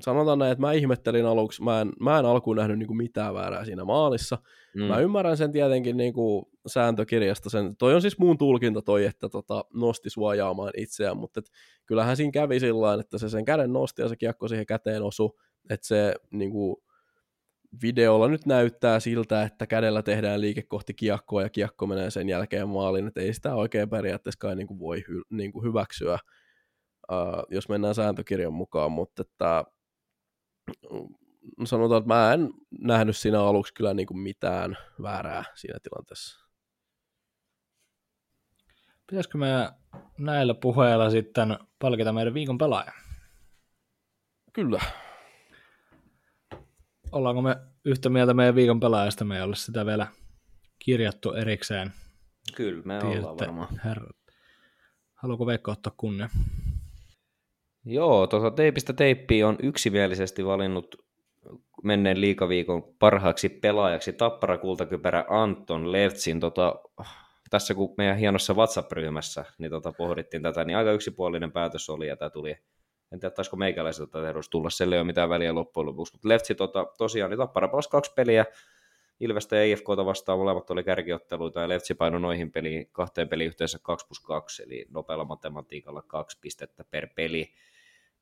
Sanotaan näin, että mä ihmettelin aluksi, mä en, mä en alkuun nähnyt niin kuin mitään väärää siinä maalissa. Mm. Mä ymmärrän sen tietenkin niin kuin sääntökirjasta sen, toi on siis muun tulkinta toi, että tota, nosti suojaamaan itseään, mutta et, kyllähän siinä kävi sillain, että se sen käden nosti ja se kiekko siihen käteen osui, että se niin kuin, videolla nyt näyttää siltä, että kädellä tehdään liike kohti kiekkoa ja kiekko menee sen jälkeen maaliin, että ei sitä oikein periaatteessa kai niin kuin voi hy, niin kuin hyväksyä, uh, jos mennään sääntökirjan mukaan, mutta että sanotaan, että mä en nähnyt siinä aluksi kyllä niin kuin mitään väärää siinä tilanteessa. Pitäisikö me näillä puheilla sitten palkita meidän viikon pelaaja? Kyllä. Ollaanko me yhtä mieltä meidän viikon pelaajasta? Me ei ole sitä vielä kirjattu erikseen. Kyllä, me tiedätte, ollaan varmaan. Herrat. Haluatko Veikko ottaa kunnia? Joo, tuota teipistä teippiä on yksimielisesti valinnut menneen liigaviikon parhaaksi pelaajaksi Tappara kultakypärä Anton Levtsin. Tota, tässä kun meidän hienossa WhatsApp-ryhmässä niin tota, pohdittiin tätä, niin aika yksipuolinen päätös oli ja tämä tuli. En tiedä, taisiko meikäläiseltä tätä edusta tulla, sillä ei ole mitään väliä loppujen lopuksi. Mutta Levtsi tota, tosiaan niin Tappara pelasi kaksi peliä. Ilvestä ja I F K:ta vastaan molemmat oli kärkiotteluita ja Levtsi painoi noihin peliin, kahteen peliin yhteensä kaksi plus kaksi, eli nopealla matematiikalla kaksi pistettä per peli.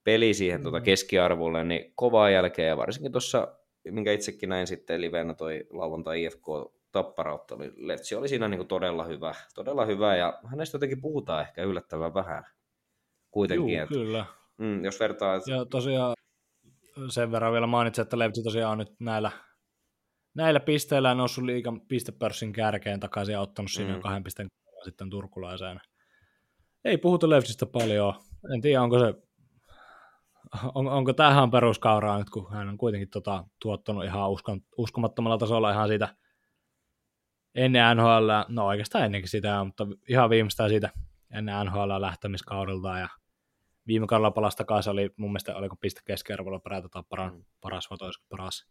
Peli siihen tuota keskiarvolle, niin kovaa jälkeä, ja varsinkin tuossa, minkä itsekin näin sitten livenä toi lauantai I F K-tapparautta, niin Levtsi oli siinä niin todella hyvä, todella hyvä, ja hänestä jotenkin puhutaan ehkä yllättävän vähän kuitenkin. Juu, kyllä. Mm, jos vertaa, että... Ja tosiaan sen verran vielä mainitsin, että Levtsi tosiaan on nyt näillä Näillä pisteillä on noussut liigan pistepörssin kärkeen takaisin ja ottanut siinä mm. kahden pisteen sitten turkulaiseen. Ei puhuta Levtsistä paljon. En tiedä, onko, se, on, onko tähän peruskauraa nyt, kun hän on kuitenkin tota, tuottanut ihan uskon, uskomattomalla tasolla ihan siitä ennen N H L, no oikeastaan ennenkin sitä, mutta ihan viimeistään siitä ennen N H L lähtemiskaudelta. Ja viime kaudella palasi takaisin, oli mun mielestä oliko piste keskiarvolla perätä Tapparan paras vai toiseksi paras.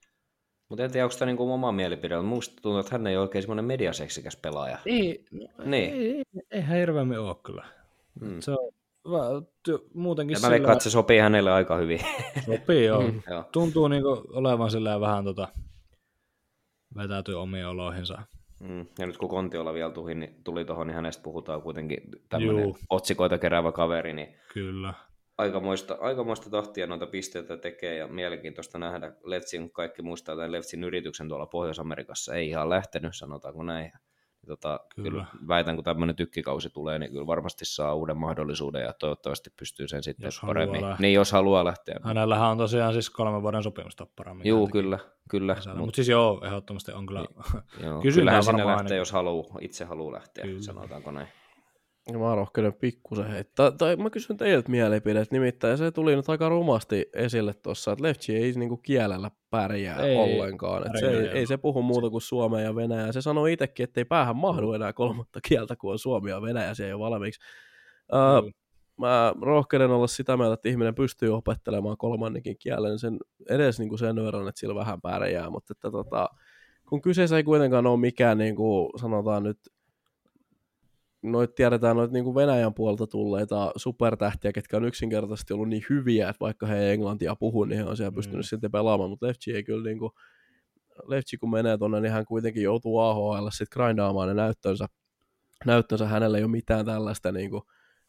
Mutta en tiedä, onko tämä niin oma mielipide, mutta musta tuntuu, että hän ei ole oikein semmoinen mediaseksikäs pelaaja. Ei, niin. ei, ei, eihän hirveämmin ole kyllä. Hmm. Se on, muutenkin ja mä veikkaan, että se sopii hänelle aika hyvin. Sopii, joo. Mm, joo. Tuntuu niin kuin olevan silleen vähän tota, vetäytyy omiin oloihinsa. Hmm. Ja nyt kun Kontiola vielä tuli, niin, tuli tuohon, niin hänestä puhutaan kuitenkin tämmöinen Juu. otsikoita keräävä kaveri. Niin... Kyllä. Aikamoista, aikamoista tahtia noita pisteitä tekee ja mielenkiintoista nähdä. Levtsin, kaikki muistaa tämän Levtsin yrityksen tuolla Pohjois-Amerikassa, ei ihan lähtenyt, sanotaanko näin. Tota, kyllä. Kyllä väitän, kun tämmöinen tykkikausi tulee, niin kyllä varmasti saa uuden mahdollisuuden ja toivottavasti pystyy sen sitten jos paremmin. Niin, jos haluaa lähteä. Hänellähän on tosiaan siis kolmen vuoden sopimusta paremmin. Joo, kyllä. kyllä. Mutta Mut siis joo, ehdottomasti on kyllä. Joo, kyllähän sinne lähtee, ainakin. Jos haluaa, itse haluaa lähteä, kyllä. Sanotaanko näin. Ja mä rohkenen pikkusen heittää, tai mä kysyn teiltä mielipidet, nimittäin se tuli nyt aika rumasti esille tuossa, että Levtsi ei niinku kielellä pärjää ei, ollenkaan, että se ei, ei se puhu muuta kuin suomea ja venäjää, se sanoi itsekin, ettei päähän mahdu enää kolmatta kieltä, kun on suomi ja venäjä siellä jo valmiiksi. Uh, mä rohkenen olla sitä mieltä, että ihminen pystyy opettelemaan kolmannekin kielen sen, edes niinku sen verran, että sillä vähän pärjää, mutta että tota, kun kyseessä ei kuitenkaan ole mikään, niin kuin sanotaan nyt, noit tiedetään noita niin kuin Venäjän puolta tulleita supertähtiä, ketkä on yksinkertaisesti ollut niin hyviä, että vaikka he englantia puhuu, niin he on siellä mm. pystynyt silti pelaamaan, mutta Levtsi ei kyllä niin kuin, Levtsi kun menee tuonne, niin hän kuitenkin joutuu A H L sitten grindaamaan ne näyttönsä. Näyttönsä hänellä ei ole mitään tällaista niin kuin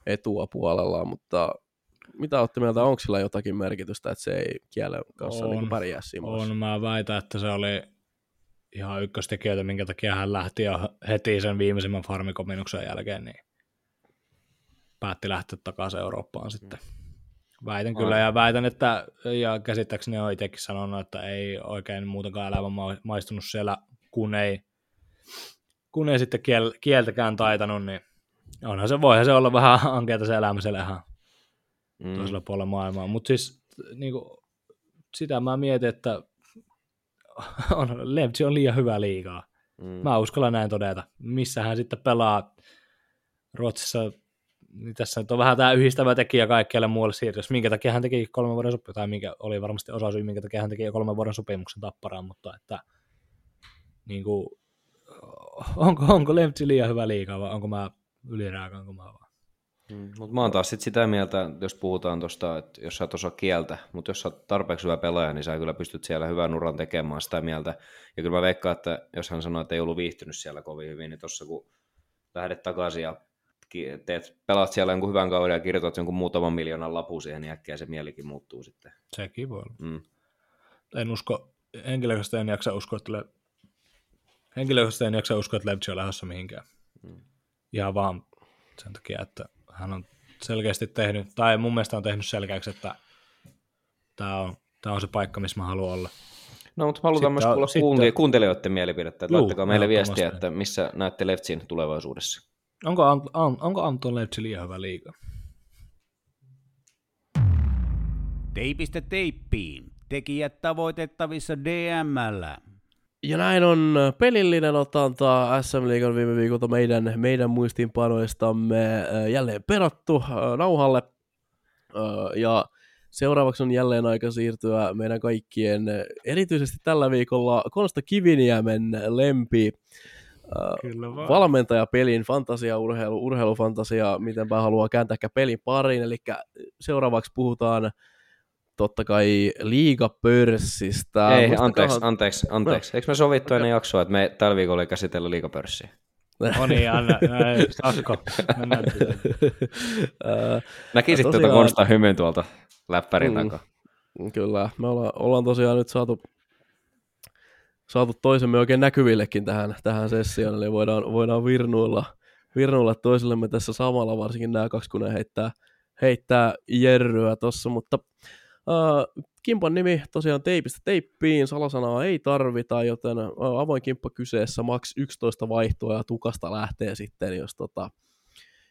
etua puolellaan, mutta mitä olette mieltä, onko sillä jotakin merkitystä, että se ei kielen kanssa on, niin kuin pärjää siinä? On, mä väitän, että se oli ihan ykköstekijöitä, minkä takia hän lähti ja heti sen viimeisimmän farmikomennuksen jälkeen niin päätti lähteä takaisin Eurooppaan sitten. Väitän kyllä ja väitän, että ja käsittääkseni on itsekin sanonut, että ei oikein muutenkaan elämä maistunut siellä, kun ei, kun ei sitten kiel, kieltäkään taitanut, niin onhan se, voihan se olla vähän ankeata se elämä siellä ihan mm. toisella puolella maailmaa. Mutta siis niin kuin, sitä mä mietin, että on, Levtchi on liian hyvä liigaa. Mm. Mä uskallan näin todeta. Missä hän sitten pelaa Ruotsissa, niin tässä nyt on vähän tämä yhdistävä tekijä kaikkialle muualle siirtyessä. Minkä takia hän teki kolmen vuoden sopimuksen, tai minkä oli varmasti osa syy, minkä takia hän teki kolmen vuoden sopimuksen Tapparaan, mutta että niin kuin, onko, onko Levtchi liian hyvä liigaa vai onko mä ylireagoinko mä vaan? Mm, mutta mä oon taas sit sitä mieltä, jos puhutaan tuosta, että jos sä et osaa kieltä, mutta jos sä oot tarpeeksi hyvä pelaaja, niin sä kyllä pystyt siellä hyvän uran tekemään sitä mieltä. Ja kyllä mä veikkaan, että jos hän sanoo, että ei ollut viihtynyt siellä kovin hyvin, niin tuossa kun lähdet takaisin ja teet, pelaat siellä jonkun hyvän kauden ja kirjoitat jonkun muutaman miljoonan lapun siihen, niin äkkiä se mielikin muuttuu sitten. Sekin voi olla. Mm. En usko, henkilökohtaisesti en jaksa uskoa, että, le... että Levtchi on lähdössä mihinkään. Mm. Ihan vaan sen takia, että hän on selkeästi tehnyt, tai mun mielestä on tehnyt selkeäksi, että tämä on, on se paikka, missä mä haluan olla. No, mutta halutaan myös kuulla kuunte- kuuntelijoiden mielipidettä, että laittakaa meille viestiä, että missä näette Levtchin tulevaisuudessa. Onko, on, onko Anton Levtchi liian hyvä liiga? Teipistä teippiin. Tekijät tavoitettavissa D M:llä. Ja näin on pelillinen otanta S M-liigan viime viikolta meidän, meidän muistiinpanoistamme jälleen perattu nauhalle. Ja seuraavaksi on jälleen aika siirtyä meidän kaikkien, erityisesti tällä viikolla Konstantine Kiviniemen lempi valmentajapelin fantasiaurheilu, urheilufantasia, mitenpä haluaa kääntääkä pelin pariin. Eli seuraavaksi puhutaan totta kai liigapörssistä. Ei, Musta anteeksi, kahan... anteeksi, anteeksi. No. Eikö me sovittu ennen jaksoa, että me tällä viikolla käsitellään liigapörssiä? No niin, anna, ei, sakko. Näkisit tosiaan... tuota Konstan hymyn tuolta läppärin mm, takaa. Kyllä, me olla, ollaan tosiaan nyt saatu, saatu toisemme oikein näkyvillekin tähän, tähän sessioon, eli voidaan, voidaan virnuilla, virnuilla toisillemme tässä samalla, varsinkin nämä kaksi, kun ne heittää, heittää jerryä tossa, mutta Uh, kimpan nimi tosiaan teipistä teippiin, salasanaa ei tarvita, joten uh, avoin kimppa kyseessä, maks yksitoista vaihtoa ja tukasta lähtee sitten, jos, tota,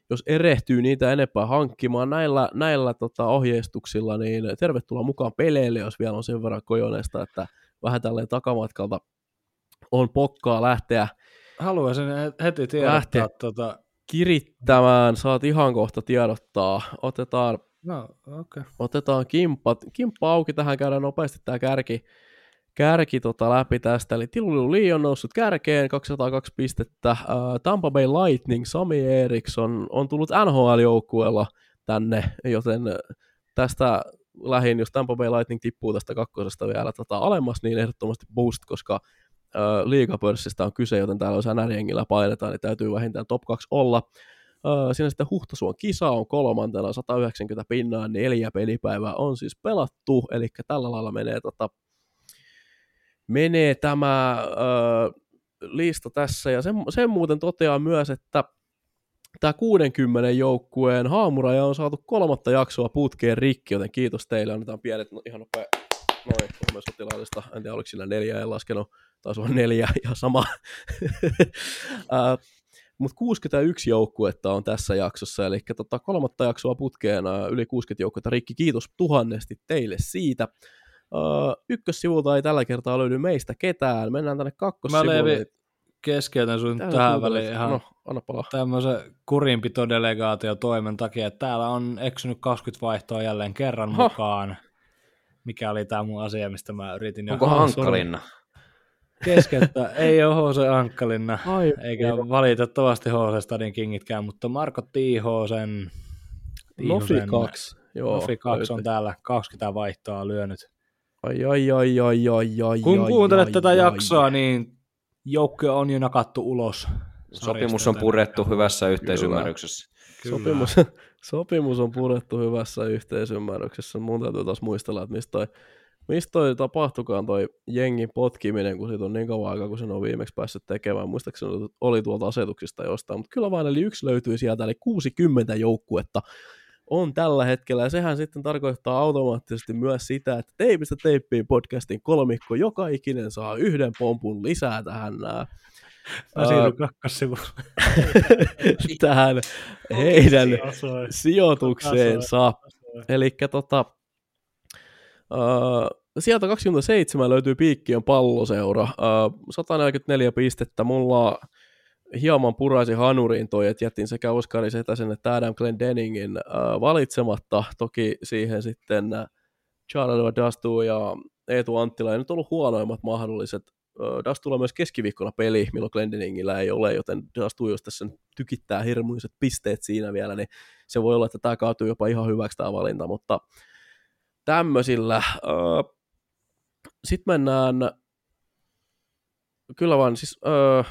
jos erehtyy niitä enempää hankkimaan näillä, näillä tota, ohjeistuksilla, niin tervetuloa mukaan peleille, jos vielä on sen verran kojoneesta, että vähän tälleen takamatkalta on pokkaa lähteä. Haluaisin heti tiedottaa. Lähteä tuota... kirittämään, saat ihan kohta tiedottaa, otetaan. No, okay. Otetaan kimppa, kimppa auki tähän, käydään nopeasti tämä kärki, kärki tota läpi tästä. Eli Tilulilu Lee on noussut kärkeen, kaksisataakaksi pistettä. Tampa Bay Lightning, Sami Eriksson on tullut N H L-joukkueella tänne, joten tästä lähin, jos Tampa Bay Lightning tippuu tästä kakkosesta vielä tota alemmas, niin ehdottomasti boost, koska ö, liigapörssistä on kyse, joten täällä jos N R-jengillä painetaan, niin täytyy vähintään top kaksi olla. Siinä sitten Huhtasuon kisa on kolmantena, sata yhdeksänkymmentä pinnaa, neljä pelipäivää on siis pelattu, eli tällä lailla menee, tota, menee tämä ö, lista tässä, ja sen, sen muuten toteaa myös, että tämä kuudenkymmenen joukkueen haamuraja on saatu kolmatta jaksoa putkeen rikki, joten kiitos teille, annetaan pienet, no, ihan nopea, noin, kolme sotilaallista, en tiedä oliko siinä neljä, en laskenut, taisi olla neljä, ihan sama. Mutta kuusikymmentäyksi joukkuetta on tässä jaksossa, eli tota kolmatta jaksoa putkeen yli kuusikymmentä joukkuetta rikki. Kiitos tuhannesti teille siitä. Ykkössivulta ei tällä kertaa löydy meistä ketään. Mennään tänne kakkossivulle. Mä Leivi keskeytän sun tähän, tähän väliin ihan no, anna palaa. Tämmöisen kurinpitodelegaatiotoimen takia. Täällä on eksynyt kaksikymmentä vaihtoa jälleen kerran ha. mukaan, mikä oli tämä mun asia, mistä mä yritin. Onko Hankkalinna? Keskettä ei ole H C Ankkalinna, ai, eikä ei valitettavasti H C Stadin kingitkään, mutta Marko Tiihosen, Tiihosen Nofi kaksi, joo, Nofi kaksi on täällä kaksikymmentä vaihtoa lyönyt. Ai, ai, ai, ai, ai, ai, kun kuuntelet ai, tätä ai, jaksoa, niin joukkue on jo nakattu ulos. Sopimus on purettu hyvässä yhteisymmärryksessä. Kyllä. Sopimus, sopimus on purettu hyvässä yhteisymmärryksessä. Mun täytyy taas muistella, että mistä toi Mistä toi tapahtukaan toi jengin potkiminen, kun siitä on niin kauan aikaa, kun sen on viimeksi päässyt tekemään. Muistaakseni oli tuolta asetuksista jostain, mutta kyllä vain eli yksi löytyi sieltä, eli kuusikymmentä joukkuetta on tällä hetkellä. Ja sehän sitten tarkoittaa automaattisesti myös sitä, että Teipistä teippiin podcastin kolmikko, joka ikinen saa yhden pompun lisää tähän nää. Mä siirryn kakkassivulle. Tähän heidän sijoitukseensa. Elikkä tota... Uh, sieltä kaksikymmentäseitsemän löytyy Piikkiön Palloseura, uh, sata neljäkymmentäneljä pistettä, mulla hieman puraisi hanuriin toi, että jätin sekä Oskari Setäsen että Adam Glendeningin uh, valitsematta, toki siihen sitten Charles Dastu ja Eetu Anttila ei nyt ollut huonoimmat mahdolliset, uh, Dastulla myös keskiviikkona peli, milloin Glendeningillä ei ole, joten Dastu jos tässä tykittää hirmuiset pisteet siinä vielä, niin se voi olla, että tämä kaatuu jopa ihan hyväksi tämä valinta, mutta tämmöisillä. Sitten mennään, kyllä vaan siis... Öö...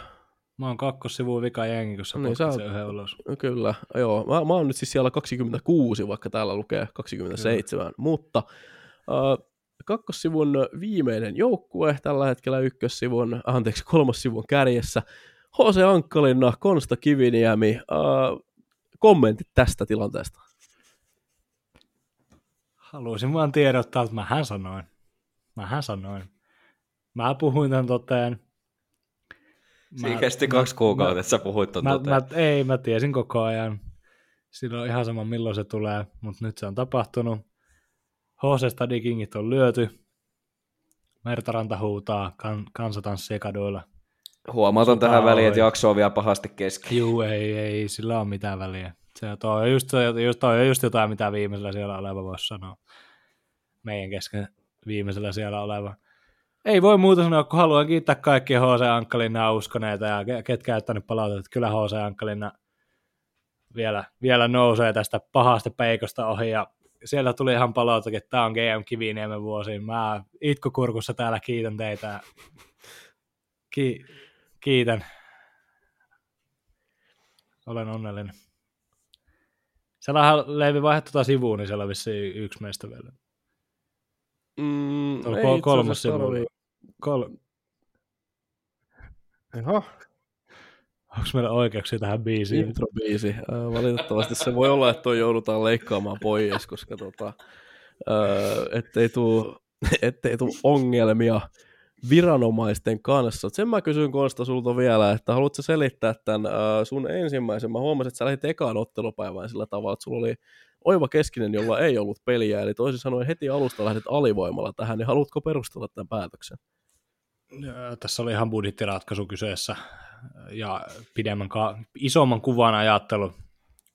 Mä oon kakkossivuun vika jengi, kun sä niin, potkat sen yhden ulos. Kyllä, joo. Mä, mä oon nyt siis siellä kaksikymmentäkuusi, vaikka täällä lukee kaksikymmentäseitsemän. Kyllä. Mutta öö, kakkossivun viimeinen joukkue, tällä hetkellä ykkössivun, anteeksi kolmossivun kärjessä, H C Ankkalinna, Konsta Kiviniemi, öö, kommentit tästä tilanteesta. Haluaisin vaan tiedottaa, että mähän sanoin. Mähän sanoin. Mä puhuin tämän toteen. Siinä kesti kaksi kuukautta, mä, että sä puhuit tämän mä, toteen. Mä, ei, mä tiesin koko ajan. Silloin ihan sama milloin se tulee, mutta nyt se on tapahtunut. H C Stadikingit on lyöty. Mertaranta huutaa, kan, kansa tanssia kaduilla. Huomaton tähän Aa, väliin, että jakso on vielä pahasti kesken. Juu, ei, ei, sillä on mitään väliä. Se toi on just, just, toi just jotain, mitä viimeisellä siellä oleva voisi sanoa. Meidän kesken viimeisellä siellä oleva. Ei voi muuta sanoa, kun haluan kiittää kaikkia H C Ankkalinnan uskoneita ja ketkä jättänyt palautetta, että kyllä H C Ankkalinna vielä, vielä nousee tästä pahasta peikosta ohi. Ja siellä tuli ihan palautettakin, että tämä on G M Kiviniemen vuosiin. Mä itkukurkussa täällä kiitän teitä. Ki- kiitän. Olen onnellinen. Siellähän Leivi vaihdat tuota sivuun, niin siellä on vissiin yksi meistä vielä. Mm, ei kolmas sivu. Kol... Jaha. Onko meillä oikeuksia tähän biisiin? Intro-biisi. Valitettavasti se voi olla, että toi joudutaan leikkaamaan pois, koska tota, ettei tule ettei tuu ongelmia viranomaisten kanssa. Sen mä kysyn Konsta sulta vielä, että haluatko selittää tämän sun ensimmäisen? Mä huomasin, että sä lähdit ekaan ottelupäivään sillä tavalla, että sulla oli oiva keskinen, jolla ei ollut peliä, eli toisin sanoen heti alusta lähdet alivoimalla tähän, niin haluatko perustella tämän päätöksen? Tässä oli ihan budjettiratkaisu kyseessä ja pidemmän ka- isomman kuvan ajattelu.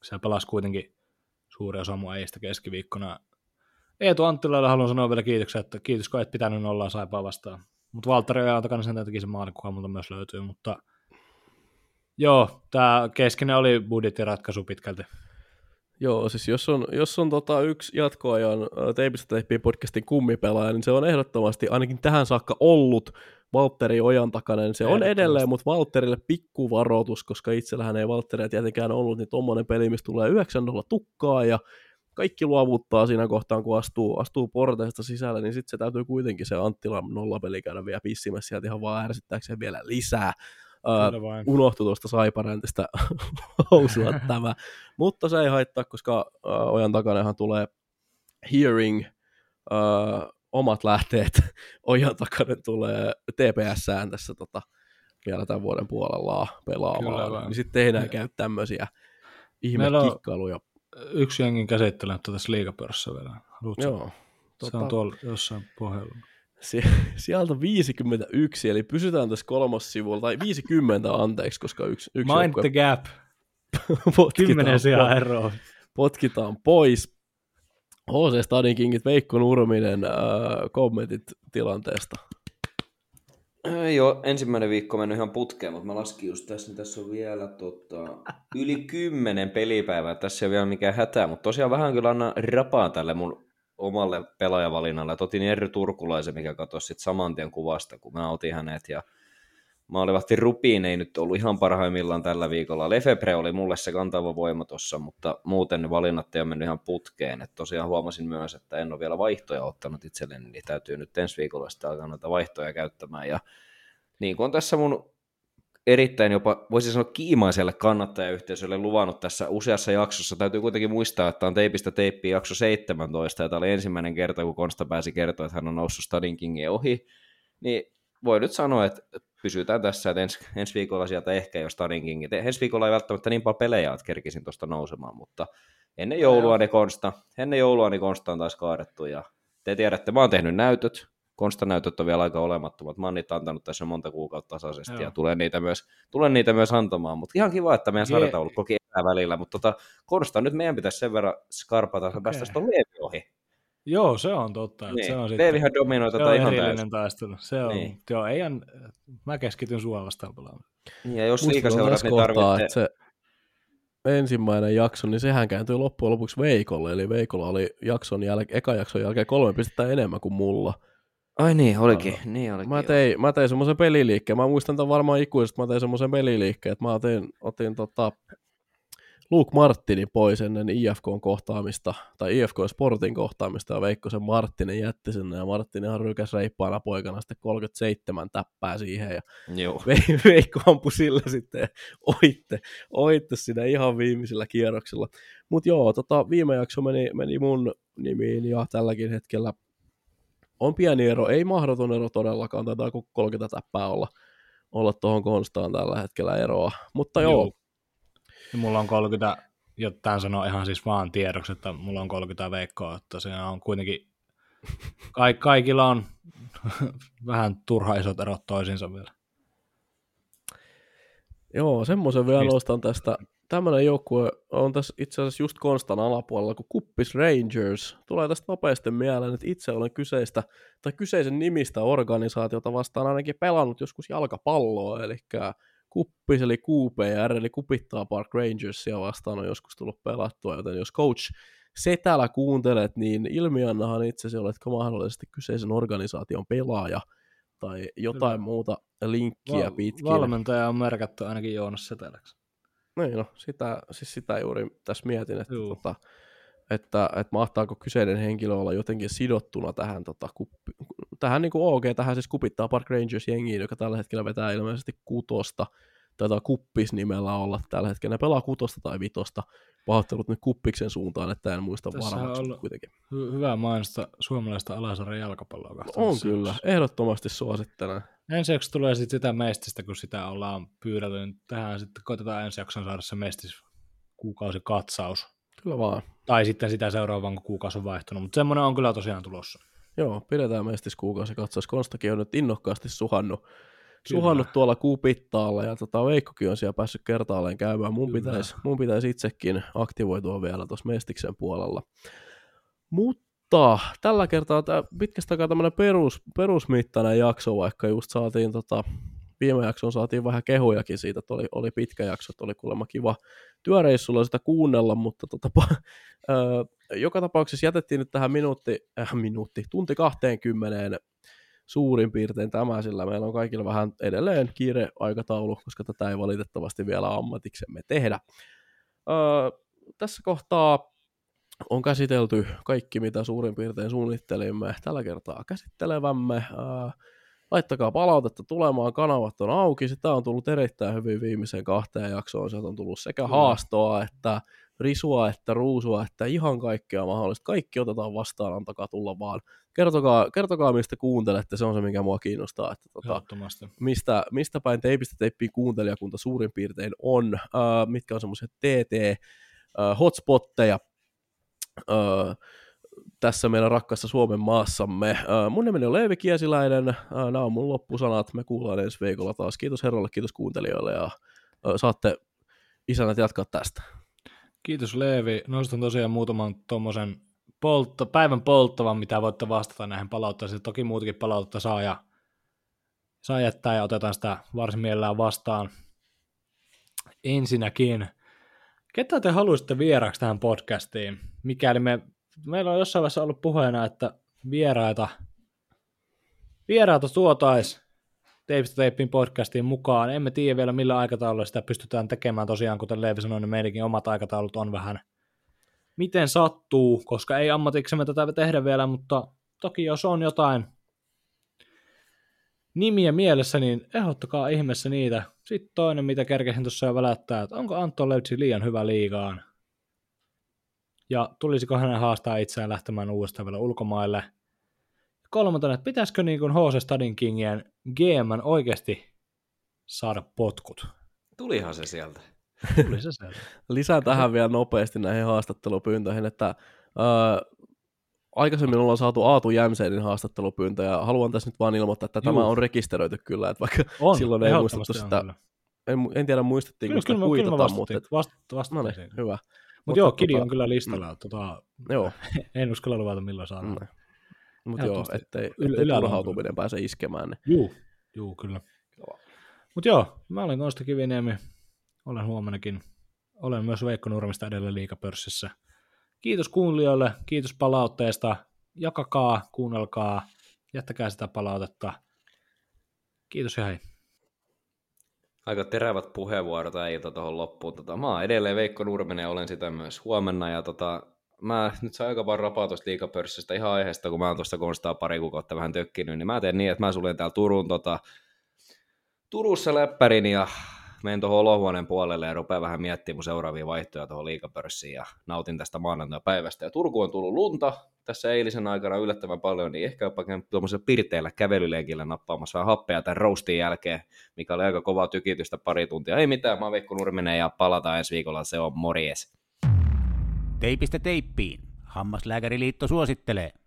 Se pelasi kuitenkin suuri osa mun ajista keskiviikkona. Eetu Anttilalle haluan sanoa vielä kiitoksia, että kiitos kun et pitänyt ollaan Saipaa vastaan. Mutta Valtteri Lipiäinen sen teki se maali, kun multa myös löytyy, mutta joo, tämä keskinen oli budjettiratkaisu pitkälti. Joo, siis jos on, jos on tota yksi jatkoajan Teipistä teippiin podcastin kummipelaaja, niin se on ehdottomasti ainakin tähän saakka ollut Valtteri Ojantakainen. Se on edelleen, mutta Valtterille pikkuvaroitus, koska itsellähän ei Valtteria tietenkään ollut, niin tommoinen peli, missä tulee yhdeksän nolla tukkaa ja kaikki luovuttaa siinä kohtaan, kun astuu, astuu porteista sisälle, niin sitten se täytyy kuitenkin se Anttila nollapeli käydä vielä pissimässä sieltä ihan vaan ärsyttääkseen vielä lisää. Uh, unohtui tuosta Saipa-räntistä housua tämä. Mutta se ei haittaa, koska uh, Ojan takanahan tulee hearing, uh, omat lähteet. Ojan takana tulee T P S-sään tässä tota, vielä tämän vuoden puolella pelaamaan. Niin sitten tehdään käy tämmöisiä ihmekikkailuja. Yksi jengin käsittelemättä tässä liigapörssässä vielä. Joo, tota... Se on tuolla jossain pohjalla. Sie- sieltä viisikymmentäyksi, eli pysytään tässä kolmossivulla, tai viisikymmentä anteeksi, koska yksi... yksi Mind joku... the gap. Kymmenen sijaa eroa. Potkitaan pois. H C Stadinkingit, Veikko Nurminen, äh, kommentit tilanteesta. Ei ole ensimmäinen viikko mennyt ihan putkeen, mutta mä laskin just tässä, niin tässä on vielä tota, yli kymmenen pelipäivää. Tässä ei ole vielä mikään hätää, mutta tosiaan vähän kyllä annan rapaa tälle mun omalle pelaajavalinnalle. Otin Erry Turkulaisen, mikä katosi sitten saman tien kuvasta, kun mä otin hänet. Ja Maalivahti Rupiin ei nyt ollut ihan parhaimmillaan tällä viikolla. Lefebvre oli mulle se kantava voima tuossa, mutta muuten valinnat ei ole mennyt ihan putkeen. Et tosiaan huomasin myös, että en ole vielä vaihtoja ottanut itselleni, niin täytyy nyt ensi viikolla sitten alkaa noita vaihtoja käyttämään. Ja niin kuin on tässä mun erittäin jopa, voisin sanoa kiimaiselle kannattajayhteisölle luvannut tässä useassa jaksossa, täytyy kuitenkin muistaa, että on Teipistä teippiä jakso seitsemäntoista, ja tämä oli ensimmäinen kerta, kun Konsta pääsi kertoa, että hän on noussut Stadin Kingin ohi, niin voi nyt sanoa, että pysytään tässä, että ens, ensi viikolla sieltä ehkä jo Stadin Kingit. Ensi viikolla ei välttämättä niin paljon pelejä, että kerkisin tuosta nousemaan, mutta ennen joulua ne Konsta, ennen joulua ne Konsta on taas kaadettu, ja te tiedätte, mä oon tehnyt näytöt, Konstanäytöt on vielä aika olemattomat. Mä oon niitä antanut tässä monta kuukautta tasaisesti, joo, ja tulen niitä myös, tulen niitä myös antamaan. Mutta ihan kiva, että meidän sarjataulu koki elää välillä. Mutta tota, Konsta, nyt meidän pitäisi sen verran skarpata, että okay, päästään tuon Leevi ohi. Joo, se on totta. Niin. Leevihän dominoi tätä ihan täysin. Taistelu. Se on niin. Joo, eihän, mä keskityn sua vastaan pelaamaan. Ja jos liikaseurat, niin tarvitsee... Se ensimmäinen jakso, niin sehän kääntyi loppujen lopuksi Veikolle. Eli Veikolla oli jakson jäl- eka jakson jälkeen kolme pistettä enemmän kuin mulla. Ai niin, olikin. No, niin, olikin mä tein, mä tein semmoisen peliliikkeen. Mä muistan tämän varmaan ikuisesti. Mä tein semmoisen peliliikkeen, että mä otin, otin tota Luke Martinin pois ennen I F K:n kohtaamista, tai I F K Sportin kohtaamista, ja Veikkosen Martinin jätti sinne, ja Martinihan rykäsi reippaana poikana sitten kolmekymmentäseitsemän täppää siihen, ja Ve- Veikko ampui sillä sitten oitte, oitte siinä ihan viimeisellä kierroksella. Mutta joo, tota, viime jakso meni, meni mun nimiin, ja tälläkin hetkellä on pieni ero, ei mahdoton ero todellakaan, taitaa kuin kolmekymmentä täppää olla, olla tuohon Konstaan tällä hetkellä eroa, mutta joo. joo. Mulla on kolmekymmentä, jotain sanoo ihan siis vaan tiedoksi, että mulla on kolmekymmentä Veikkoa, että siinä on kuitenkin, ka- kaikilla on vähän turha isot erot toisiinsa vielä. Joo, semmoisen vielä nostan tästä. Tämmöinen joukkue on tässä itse asiassa just Konstan alapuolella, kun Kuppis Rangers. Tulee tästä nopeasti mieleen, että itse olen kyseistä, tai kyseisen nimistä organisaatiota vastaan ainakin pelannut joskus jalkapalloa, eli Kuppis eli Q P R, eli Kupittaa Park Rangersia vastaan on joskus tullut pelattua, joten jos coach Setälä kuuntelet, niin ilmiannahan itsesi oletko mahdollisesti kyseisen organisaation pelaaja, tai jotain muuta linkkiä Val- pitkin. Valmentaja on merkattu ainakin Joonas Setäläksi. Niin, no, sitä, siis sitä juuri tässä mietin, että, tota, että, että mahtaako kyseinen henkilö olla jotenkin sidottuna tähän, tota, kuppi, tähän niin kuin O G, tähän siis Kupittaa Park Rangers-jengiin, joka tällä hetkellä vetää ilmeisesti kutosta, taitaa Kuppis nimellä olla tällä hetkellä, ne pelaa kutosta tai vitosta, pahoittelut nyt Kuppiksen suuntaan, että en muista varmasti kuitenkin. Hy- hyvää mainosta suomalaista alasarjan jalkapalloa kahtamassa. No on kyllä, ehdottomasti suosittelen. Ensi jakso tulee sitten sitä Mestistä, kun sitä ollaan pyydetty, niin tähän sitten koitetaan ensi jakson saada se Mestis kuukausikatsaus. Kyllä vaan. Tai sitten sitä seuraavaan, kun kuukausi on vaihtunut, mutta semmoinen on kyllä tosiaan tulossa. Joo, pidetään Mestis kuukausikatsaus. Konstakin on nyt innokkaasti suhannut, suhannut tuolla Kuupittaalla, ja tota Veikkokin on siellä päässyt kertaalleen käymään. Mun pitäisi pitäis itsekin aktivoitua vielä tuossa Mestiksen puolella. Mutta... Mutta tällä kertaa pitkästä aikaa tämmöinen perus, perusmittainen jakso, vaikka just saatiin, tota, viime jaksoon saatiin vähän kehojakin siitä, että oli, oli pitkä jakso, että oli kuulemma kiva työreissulla sitä kuunnella, mutta tota, äh, joka tapauksessa jätettiin nyt tähän minuutti, äh, minuutti, tunti kahteenkymmeneen suurin piirtein tämä, sillä meillä on kaikilla vähän edelleen kiire aikataulu, koska tätä ei valitettavasti vielä ammatiksemme tehdä. Äh, tässä kohtaa on käsitelty kaikki, mitä suurin piirtein suunnittelimme tällä kertaa käsittelevämme. Ää, laittakaa palautetta tulemaan, kanavat on auki. Sitä on tullut erittäin hyvin viimeiseen kahteen jaksoon. Sieltä on tullut sekä Kyllä. haastoa, että risua, että ruusua, että ihan kaikkea mahdollista. Kaikki otetaan vastaan, antakaa tulla vaan. Kertokaa, kertokaa mistä kuuntelette, se on se, mikä mua kiinnostaa. Että tota, mistä, mistä päin teipistä teippiin kuuntelijakunta suurin piirtein on, ää, mitkä on semmoisia T T-hotspotteja, Öö, tässä meidän rakkaassa Suomen maassamme. Öö, mun nimeni on Leivi Kiesiläinen, öö, nämä on mun loppusanat, me kuullaan ensi viikolla taas. Kiitos herralle, kiitos kuuntelijoille, ja öö, saatte isänät jatkaa tästä. Kiitos Leivi, nostan tosiaan muutaman tommosen poltto, päivän polttavan, mitä voitte vastata näihin palautteisiin. Toki muutakin palautetta saa, ja, saa jättää, ja otetaan sitä varsin mielellään vastaan. Ensinnäkin, ketä te haluaisitte vieraaksi tähän podcastiin? Mikäli me, meillä on jossain vaiheessa ollut puheena, että vieraita, vieraita tuotaisiin Teipistä Teippin podcastiin mukaan. Emme tiedä vielä, millä aikataululla sitä pystytään tekemään. Tosiaan, kuten Leivi sanoi, niin meidänkin omat aikataulut on vähän miten sattuu, koska ei ammatiksemme tätä tehdä vielä, mutta toki jos on jotain nimiä mielessä, niin ehdottakaa ihmeessä niitä. Sitten toinen, mitä kerkesin tuossa jo välättää, että onko Anton Levtchi liian hyvä liigaan? Ja tulisiko hänen haastaa itseään lähtemään uudestaan vielä ulkomaille? Kolmantena, että pitäisikö niin kuin H C Stadin Kingien G M oikeasti saada potkut? Tulihan se sieltä. Tuli se sieltä. Lisää tähän vielä nopeasti näihin haastattelupyyntöihin, että äh, aikaisemmin ollaan saatu Aatu Jämsenin haastattelupyyntö, ja haluan tässä nyt vaan ilmoittaa, että Juh. tämä on rekisteröity kyllä, että vaikka on, silloin ei muistettu sitä, en, en tiedä muistettiinko kyllä, sitä kyllä, kuitata, mutta... Kyllä vast, no niin, hyvä. Mut mutta joo, Kidi tota, on kyllä listalla, mm, tota, joo. en uskalla luvata milloin saadaan. Mm. Mutta joo, ettei, ettei turhautuminen pääse iskemään. Niin. Juu, juu, kyllä. Mutta joo, mä olen Konsta Kiviniemi, olen huomennakin, olen myös Veikko Nurmista edelleen Liigapörssissä. Kiitos kuulijoille, kiitos palautteesta, jakakaa, kuunnelkaa, jättäkää sitä palautetta. Kiitos ja hei. Aika terävät puheenvuorot äijiltä tuohon loppuun. Tota, mä oon edelleen Veikko Nurminen, olen sitä myös huomenna, ja tota... Mä nyt saan aika vaan rapaa tuosta liigapörssistä ihan aiheesta, kun mä oon tuosta Konstaa pari kuukautta vähän tökkinyt, niin mä teen niin, että mä suljen täällä Turun, tota, Turussa läppärin ja menen tuohon olohuoneen puolelle ja rupean vähän miettimään mun seuraavia vaihtoja tuohon liigapörssiin ja nautin tästä maanantai-päivästä. Ja Turku on tullut lunta tässä eilisen aikana yllättävän paljon, niin ehkä jopa tuommoisella pirteellä kävelylenkillä nappaamassa vähän happea tämän roastin jälkeen, mikä oli aika kovaa tykitystä pari tuntia. Ei mitään, mä oon Veikko Nurminen ja palataan ensi viikolla, se on morjes. Teipistä teippiin. Hammaslääkäriliitto suosittelee.